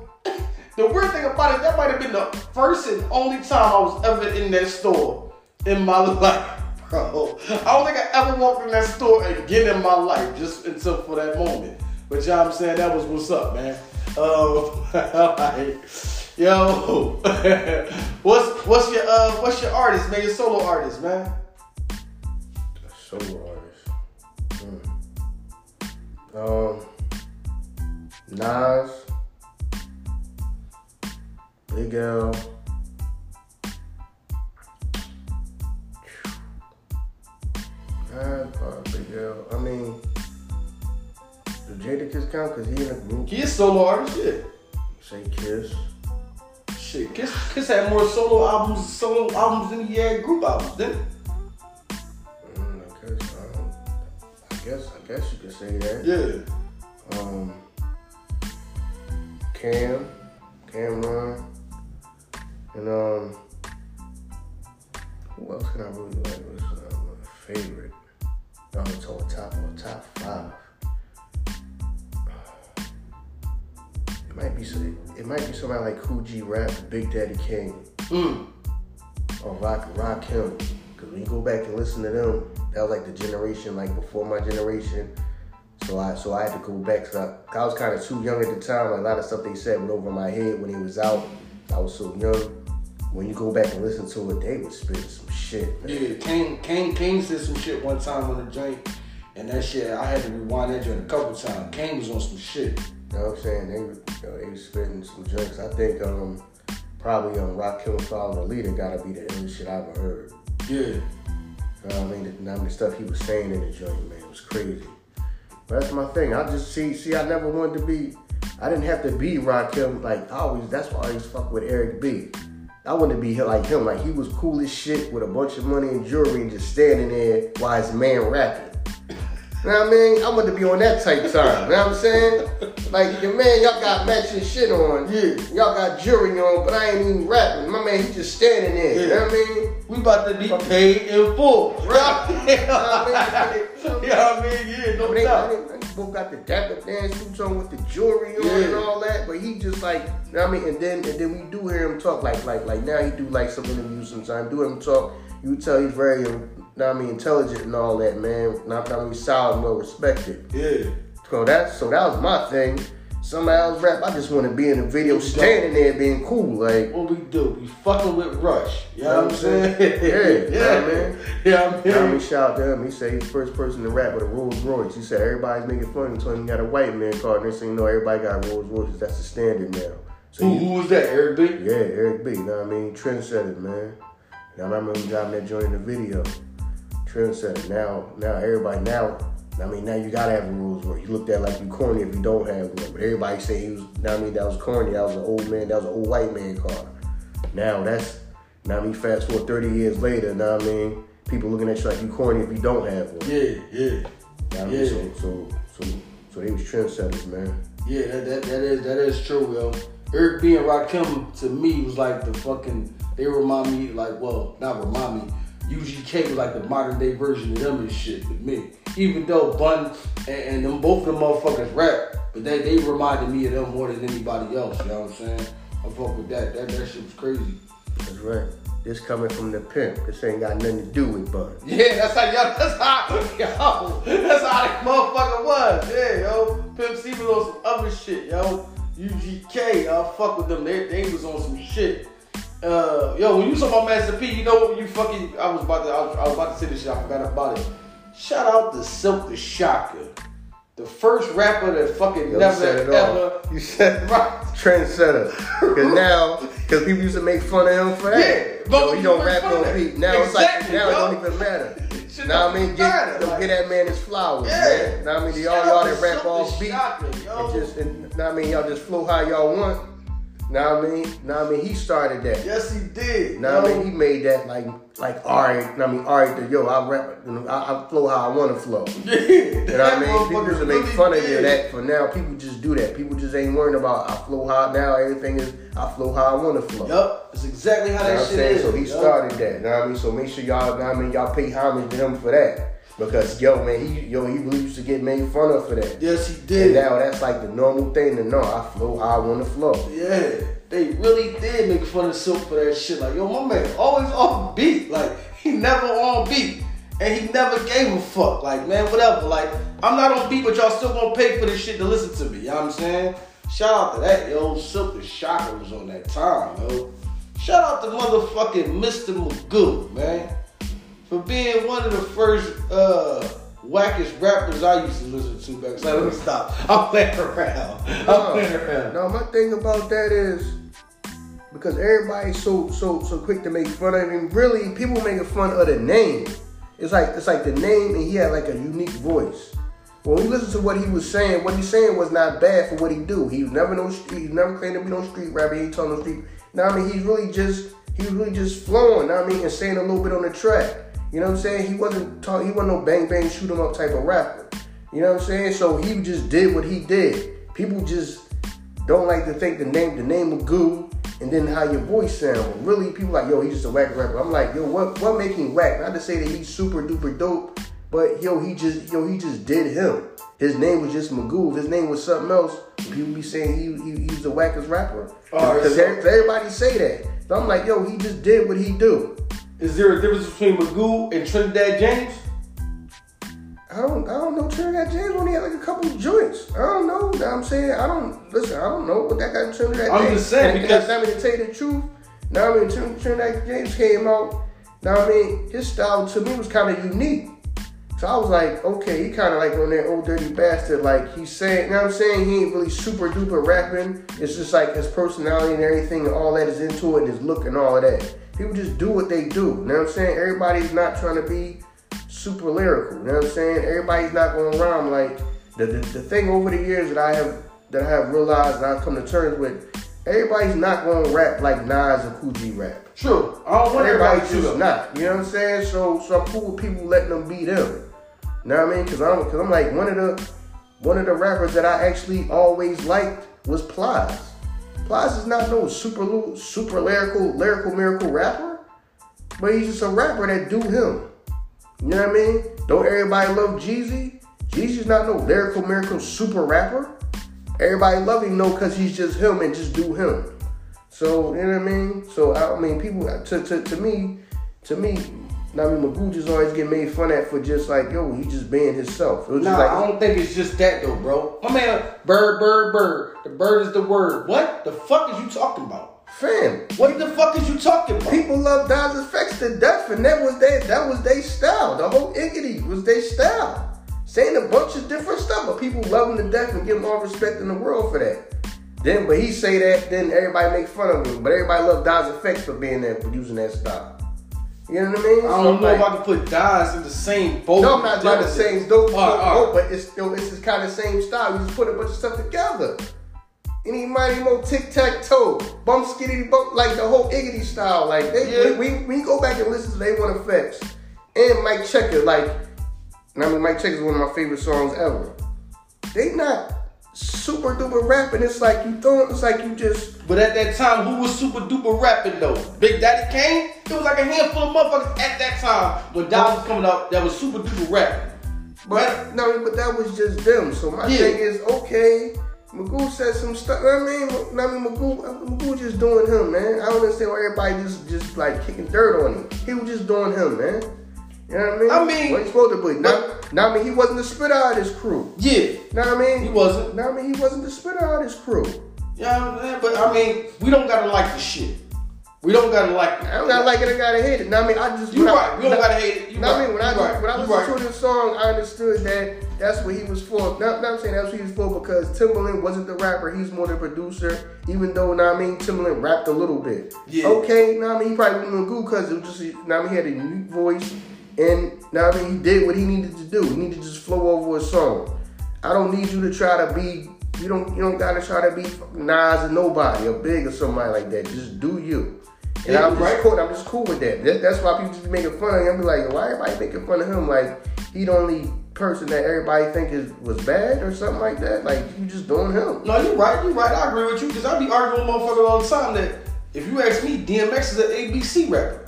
The weird thing about it, that might have been the first and only time I was ever in that store in my life, bro. I don't think I ever walked in that store again in my life, just until for that moment. But you know what I'm saying? That was what's up, man. Um, like, yo, what's what's your uh, what's your artist, man? Your solo artist, man. A solo artist. Hmm. Um, Nas, Big L. Nas, Big L. I mean. Does Jada Kiss count? Cause he in a group. He is solo artist, shit. Say Kiss. Shit, Kiss Kiss had more solo albums, solo albums than he had group albums, didn't he? Mm, I guess, um, I guess, I guess you could say that. Yeah. Um, Cam, Cameron, and um, who else can I really like? What's um, my favorite? I'm gonna talk top on top five. Might be it might be somebody like Coogee Rap, Big Daddy Kane, mm. or Rock Rock Him. Cause when you go back and listen to them, that was like the generation like before my generation. So I so I had to go back. So I, I was kind of too young at the time. Like a lot of stuff they said went over my head when it was out. I was so young. When you go back and listen to it, they was spitting some shit. Man. Yeah, Kane Kane Kane said some shit one time on the joint, and that shit I had to rewind that joint a couple times. Kane was on some shit. You know what I'm saying? They were, you know, they were spitting some jokes. I think um, probably um, Rock Him, Follow the Leader gotta be the illest shit I ever heard. Yeah. You know what I mean? The, I mean, the stuff he was saying in the joint, man, was crazy. But that's my thing. I just see, see, I never wanted to be, I didn't have to be Rock Him. Like, I always, that's why I always fuck with Eric B. I wanted to be like him. Like, he was cool as shit with a bunch of money and jewelry and just standing there while his man rapping. You know what I mean? I want to be on that type time. You know what I'm saying? Like, your man, y'all got matching shit on. Yeah. Y'all got jewelry on, but I ain't even rapping. My man, he just standing there. Yeah. You know what I mean? We about to be paid in full. Right? You know what I mean? You know what I mean? Yeah, no they, doubt. They, they, they both got the dapper dance suits on with the jewelry on yeah. and all that, but he just like, you know what I mean? And then and then we do hear him talk. Like, like, like now he do like some interviews sometimes. Do him talk. You tell he's very... I mean, intelligent and all that, man. Not that we solid and well respected. Yeah. So that, so that was my thing. Somebody else rap, I just want to be in the video standing there being cool. Like, what we do? We fucking with Rush. You know, know what I'm saying? saying? Yeah. Yeah, man. Yeah, I mean. Yeah, I mean, shout out to him. He said he's the first person to rap with a Rolls Royce. He said everybody's making fun until he got a white man car. Next thing you know, everybody got Rolls Royces. That's the standard now. So who, he, who was that? Eric B? Yeah, Eric B. You know what I mean? Trent said it, man. And I remember him dropping that joint in the video. Trent said it. Now, now everybody now, I mean, now you gotta have a Rolls Royce. You looked at like you corny if you don't have one. But everybody say he was, now I mean, that was corny. That was an old man. That was an old white man car. Now that's, now I mean, fast forward thirty years later. Now I mean, people looking at you like you corny if you don't have one. Yeah, yeah, now, I mean, yeah. So, so, so, so they was trendsetters, man. Yeah, that, that that is that is true, yo. Eric B and Rakim to me was like the fucking. They remind me like, well, not remind me. U G K was like the modern day version of them and shit with me. Even though Bun and, and them both of them motherfuckers rap, but they, they reminded me of them more than anybody else, you know what I'm saying? I fuck with that. That that shit was crazy. That's right. This coming from the pimp. This ain't got nothing to do with Bun. Yeah, that's how y'all that's how yo, that's how that motherfucker was. Yeah, yo. Pimp C was on some other shit, yo. U G K, I fuck with them. They they was on some shit. Uh, yo, when you saw my Master P, you know what? You fucking, I was about to, I was, I was about to say this shit. I forgot about it. Shout out to Silk the Shocker, the first rapper that fucking yo, never you ever. You said right. Trendsetter. Cause now, cause people used to make fun of him for that. Yeah, but yo, he don't rap on beat. Now exactly, it's like, now yo. It don't even matter. Now I mean, get, matter, like, get that man his flowers, yeah. man. Now I mean, y'all y'all that rap off beat. It just, and, now I mean, y'all just flow how y'all want. Now I mean, now I mean, he started that. Yes, he did. Now yo. I mean, he made that like, like all right. Now I mean, all right, yo, I rap, you know, I, I flow how I want to flow. You know what I mean? People used to make fun of you that. For now, people just do that. People just ain't worrying about I flow how now. Everything is I flow how I want to flow. Yup, that's exactly how you know that shit is. So he yo. started that. Now I mean, so make sure y'all, now I mean, y'all pay homage to him for that. Because yo man, he yo he really used to get made fun of for that. Yes, he did. And now that's like the normal thing to know. I flow how I want to flow. Yeah, they really did make fun of Silk for that shit. Like yo, my man always off beat. Like he never on beat, and he never gave a fuck. Like man, whatever. Like I'm not on beat, but y'all still gonna pay for this shit to listen to me. You know what I'm saying? Shout out to that yo, Silk the Shocker was on that time yo. Shout out to motherfucking Mister Magoo man. For being one of the first uh, wackest rappers I used to listen to back. So let me stop. I'm playing around. I'm no, playing around. No, my thing about that is because everybody's so so so quick to make fun of him. I mean, really, people making fun of the name. It's like it's like the name, and he had like a unique voice. When we listen to what he was saying, what he saying was not bad for what he do. He was never no he never claimed to be no street rapper. He ain't telling no street. No, I mean he's really just he was really just flowing. I mean and saying a little bit on the track. You know what I'm saying? He wasn't talk, he wasn't no bang bang shoot him up type of rapper. You know what I'm saying? So he just did what he did. People just don't like to think the name the name of Magoo and then how your voice sounds. Really, people like yo, he's just a whack rapper. I'm like yo, what what make him whack? Not to say that he's super duper dope, but yo, he just yo he just did him. His name was just Magoo. If his name was something else, people be saying he he he's the wackest rapper. Because everybody say that. So I'm like yo, he just did what he do. Is there a difference between Magoo and Trinidad James? I don't, I don't know. Trinidad James only had like a couple of joints. I don't know. Now I'm saying I don't listen. I don't know what that got in Trinidad James. I'm just saying because I mean to tell you the truth. Now I mean Trinidad James came out. Now I mean his style to me was kind of unique. So I was like, okay, he kind of like on that old dirty bastard. Like he's saying, you know what I'm saying? He ain't really super duper rapping. It's just like his personality and everything, and all that is into it, and his look and all of that. People just do what they do. You know what I'm saying? Everybody's not trying to be super lyrical. You know what I'm saying? Everybody's not going to rhyme. Like the, the the thing over the years that I have that I have realized and I've come to terms with, everybody's not going to rap like Nas or Coogee rap. True. I don't want everybody to just not. You know what I'm saying? So so I'm cool with people letting them be them. You know what I mean? Because I'm because I'm like one of the one of the rappers that I actually always liked was Plies. Plies is not no super super lyrical, lyrical miracle rapper, but he's just a rapper that do him. You know what I mean? Don't everybody love Jeezy? Jeezy's not no lyrical miracle super rapper. Everybody love him, no, because he's just him and just do him. So, you know what I mean? So, I mean, people, to to, to me, to me, I mean, Magoo just always get made fun at for just like, yo, he just being himself. It was nah, just like, I don't think it's just that though, bro. My man, bird, bird, bird. The bird is the word. What the fuck is you talking about? Fam. What the fuck is you talking about? People love Nas Effects to death, and that was their, that was their style. The whole Iggity was their style. Saying a bunch of different stuff, but people love him to death and give him all respect in the world for that. Then, but he say that, then everybody make fun of him. But everybody loved Nas Effects for being there, for using that style. You know what I mean? I don't so, know like, if I can put Nas in the same boat. No, I'm not not the same dope, right, right. boat, but it's still it's just kind of the same style. You just put a bunch of stuff together. Any mighty mo tic tac toe, bump skitty bump, like the whole Iggity style. Like they, yeah. we, we we go back and listen to They Want Effects and Mike Checker. Like, I mean Mike Checker is one of my favorite songs ever. They not super duper rapping. It's like you throwing. It's like you just. But at that time, who was super duper rapping though? Big Daddy Kane. It was like a handful of motherfuckers at that time when Dawg was coming up. That was super duper rapping. But right? No, but that was just them. So my yeah. thing is okay. Magoo said some stuff. I mean, I mean, Magoo, Magoo just doing him, man. I don't understand why everybody just just like kicking dirt on him. He was just doing him, man. You know what I mean? I mean, what he's supposed to be. Now, now, I mean, he wasn't the spit out of his crew. Yeah. Now, I mean, he wasn't. Now, I mean, he wasn't the spit out of his crew. Yeah, you know what I mean? But I mean, we don't gotta like the shit. We don't gotta like it. I don't gotta like it. I gotta hate it. Now I mean, I just you right. I, we don't I, gotta hate it. You now right. I mean, when I right. when I listened right. to this song, I understood that that's what he was for. Now, now I'm saying that's what he was for because Timbaland wasn't the rapper. He's more the producer. Even though, now I mean, Timbaland rapped a little bit. Yeah. Okay. Now I mean, he probably went on Google because it was just now I mean, he had a unique voice, and now I mean, he did what he needed to do. He needed to just flow over a song. I don't need you to try to be. You don't. You don't gotta try to be Nas or nobody or Big or somebody like that. Just do you. And I'm just, right. cool, I'm just cool with that. that. That's why people just be making fun of him. I'm like, why everybody making fun of him? Like, he the only person that everybody think is, was bad or something like that. Like, you just doing him. No, you're right. You're right. I agree with you because I be arguing with motherfuckers all the time that if you ask me, D M X is an A B C rapper.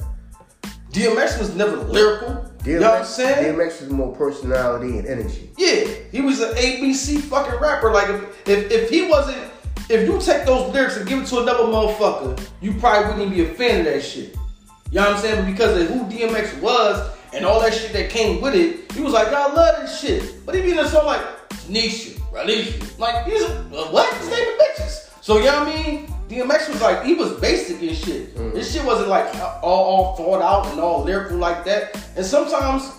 D M X was never lyrical. D M X, you know what I'm saying? D M X was more personality and energy. Yeah. He was an A B C fucking rapper. Like, if if, if he wasn't... If you take those lyrics and give it to another motherfucker, you probably wouldn't even be a fan of that shit. You know what I'm saying? But because of who D M X was and all that shit that came with it, he was like, y'all love this shit. But he be in a song like, Nisha, Ralisha. Like, these are, what? His name is bitches. So, you know what I mean? D M X was like, he was basic and shit. Mm-hmm. This shit wasn't like all, all thought out and all lyrical like that. And sometimes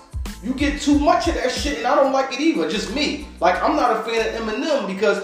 you get too much of that shit and I don't like it either, just me. Like, I'm not a fan of Eminem because...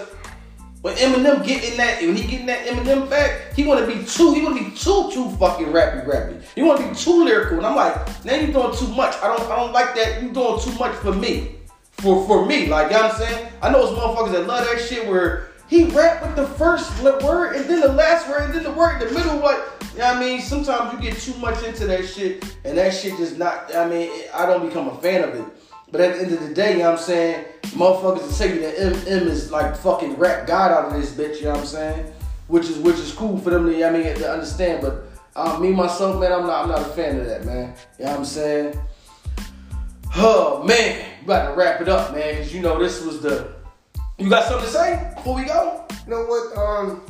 When Eminem getting that, when he getting that Eminem back, he wanna be too, he wanna be too, too fucking rappy, rappy. He wanna be too lyrical, and I'm like, now you doing too much. I don't, I don't like that. You doing too much for me, for for me. Like, you know what I'm saying? I know those motherfuckers that love that shit where he rap with the first word and then the last word and then the word in the middle. Like, you know what I mean? Sometimes you get too much into that shit, and that shit just not. I mean, I don't become a fan of it. But at the end of the day, you know what I'm saying? Motherfuckers are saying that M M is like fucking rap god out of this bitch, you know what I'm saying? Which is which is cool for them to, you know what I mean, to understand. But um, me, myself, man, I'm not I'm not a fan of that, man. You know what I'm saying? Oh, man. We about to wrap it up, man. Because, you know, this was the... You got something to say before we go? You know what? Um,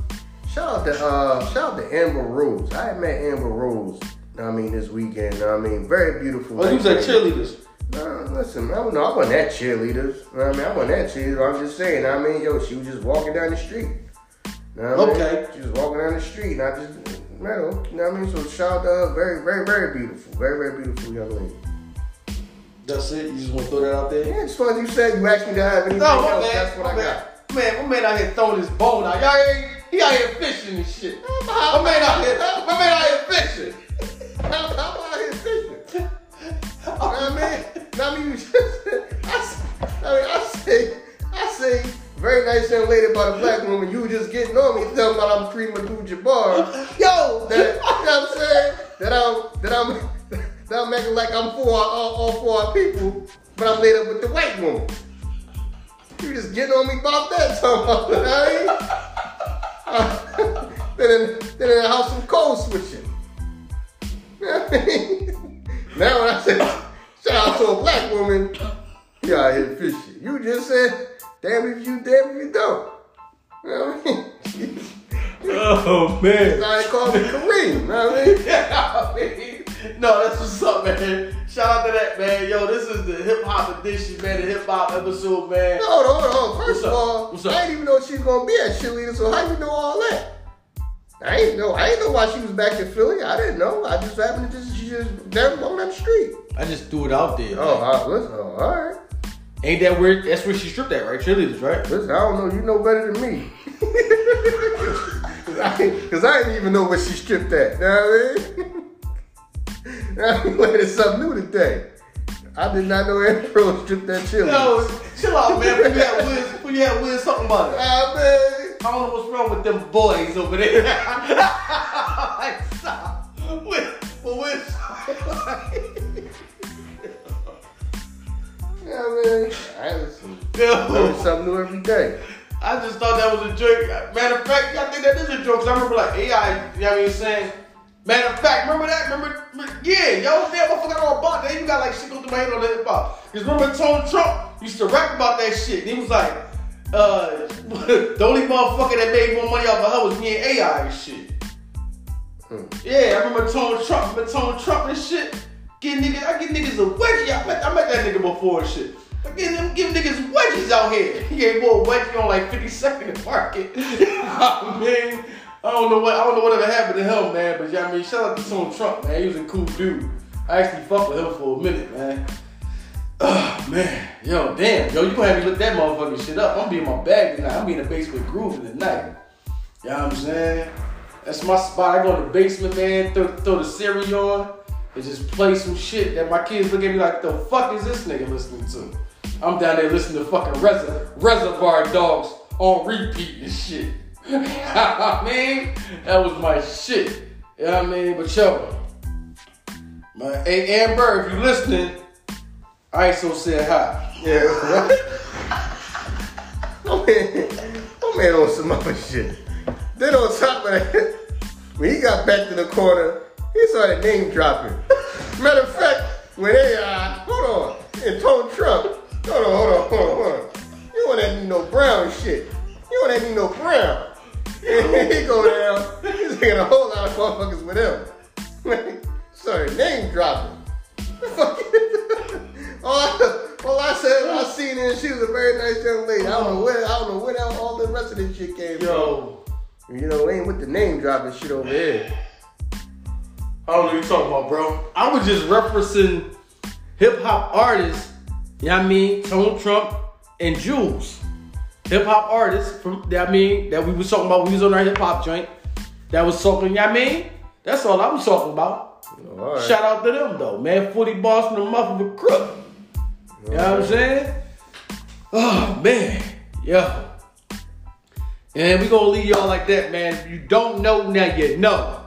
shout out to, uh, shout out to Amber Rose. I had met Amber Rose, I mean, this weekend. I mean, very beautiful. Oh, you said cheerleaders. Nah, listen, I don't know. I wasn't that cheerleaders. I mean, I wasn't that cheerleader. I'm just saying. I mean, yo, she was just walking down the street. Know what okay. I mean? She was walking down the street, and I just, metal. You know what I mean? So shout out to her. Very, very, very beautiful. Very, very beautiful young lady. That's it. You just want to throw that out there? Yeah, as far as you said, you asked me to have anything no, else. Man, that's what I man, got. Man, my man out here throwing his bone out. Y'all ain't, he out here fishing and shit. My man out here. My man out here fishing. I'm out here fishing. Oh, you know what I mean? I mean, I, I say, I say, very nice young lady about a black woman. You just getting on me, talking about I'm Kareem Abdul-Jabbar. Yo, that, you know what I'm saying? That I'm, that I'm, that I'm acting like I'm for our, all, all for our people, but I'm laid up with the white woman. You just getting on me about that, talking about that, ain't? Then, then in the house some code switching. You know what I mean? Now when I say. Shout out to a black woman. You out here fishing. You just said, damn if you, damn if you don't. You know what I mean? Oh, man. I called me Kareem. You know what I mean? Yeah, I mean, no, that's what's up, man. Shout out to that, man. Yo, this is the hip-hop edition, man. The hip-hop episode, man. Hold on, hold on. First of all, I didn't even know she was going to be at cheerleader, so how you know all that? I ain't know. I ain't know why she was back in Philly. I didn't know. I just happened to just she just down on that street. I just threw it out there. Oh, I, listen. Oh, all right. Ain't that weird? That's where she stripped at, right? Cheerleaders, right? Listen, I don't know. You know better than me. Cause, I, Cause I didn't even know where she stripped at. Know what I mean? I learned something new today. I did not know April stripped that cheerleaders. No, chill out, man. When you had Wiz, when you had Wiz, something about it. Ah, man. I don't know what's wrong with them boys over there. Like, stop. We're, we're sorry. Yeah, man. I listen. Yo, something new every day. I just thought that was a joke. Matter of fact, I think that is a joke. Because I remember like, hey, I, you know what I'm saying? Matter of fact, remember that? Remember, remember yeah, yo, damn, I forgot all about that. You got like shit go through my head on the hip hop. Because remember Tone Trump used to rap about that shit. And he was like, Uh, the only motherfucker that made more money off of her was me and A I and shit. Hmm. Yeah, I remember Tone Trump, remember Tone Trump and shit. Getting niggas, I get niggas a wedgie. I met, I met that nigga before and shit. I get them giving niggas wedgies out here. He gave more wedgie on like fifty-second and Market. I mean, I don't know what I don't know whatever happened to him, man. But yeah, I mean, shout out to Tone Trump, man. He was a cool dude. I actually fucked with him for a minute, man. Oh, man, yo, damn, yo, you gonna have me look that motherfucking shit up. I'm be in my bag tonight. I'm be in the basement grooving tonight. You know what I'm saying? That's my spot. I go to the basement, man, throw, throw the Siri on, and just play some shit that my kids look at me like, the fuck is this nigga listening to? I'm down there listening to fucking Res- Reservoir Dogs on repeat and shit. I mean, that was my shit. You know what I mean? But yo, man, hey, Amber, if you listening, I ain't so said hi. Yeah, right? My man, my man on some other shit. Then on top of that, when he got back to the corner, he started name dropping. Matter of fact, when they, uh, hold on, and told Trump, hold on, hold on, hold on, hold on. You want that Nino Brown shit. You want that Nino Brown. And he go down, he's taking a whole lot of motherfuckers with him. Started name dropping. All I, all I said, I seen her, she was a very nice young lady. I don't know where, I don't know where all the rest of this shit came Yo. from. You know, ain't with the name dropping shit over here. I don't know what you're talking about, bro. I was just referencing hip hop artists. You know what I mean? Tone Trump and Jules. Hip hop artists from, you know what I mean, that we was talking about when we was on our hip hop joint. That was talking, you know what I mean? That's all I was talking about. All right. Shout out to them though, man. forty bars from the mouth of a crook. You know what I'm saying? Oh, man. Yo. And we gonna leave y'all like that, man. If you don't know, now you know.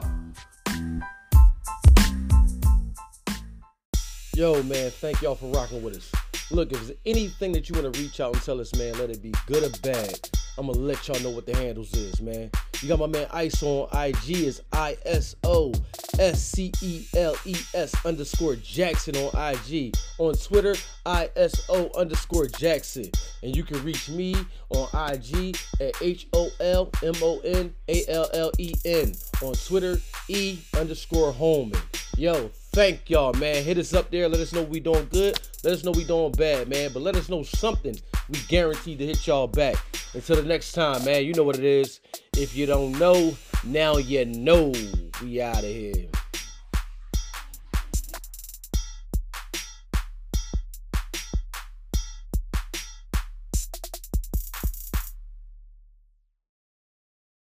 Yo, man, thank y'all for rocking with us. Look, if there's anything that you want to reach out and tell us, man, let it be good or bad. I'm going to let y'all know what the handles is, man. You got my man Ice on I G. It's I S O S C E L E S underscore Jackson on I G. On Twitter, I S O underscore Jackson. And you can reach me on I G at H O L M O N A L L E N. On Twitter, E underscore Holman. Yo, thank y'all, man. Hit us up there. Let us know we doing good. Let us know we doing bad, man. But let us know something. We guaranteed to hit y'all back. Until the next time, man, you know what it is. If you don't know, now you know. We out of here.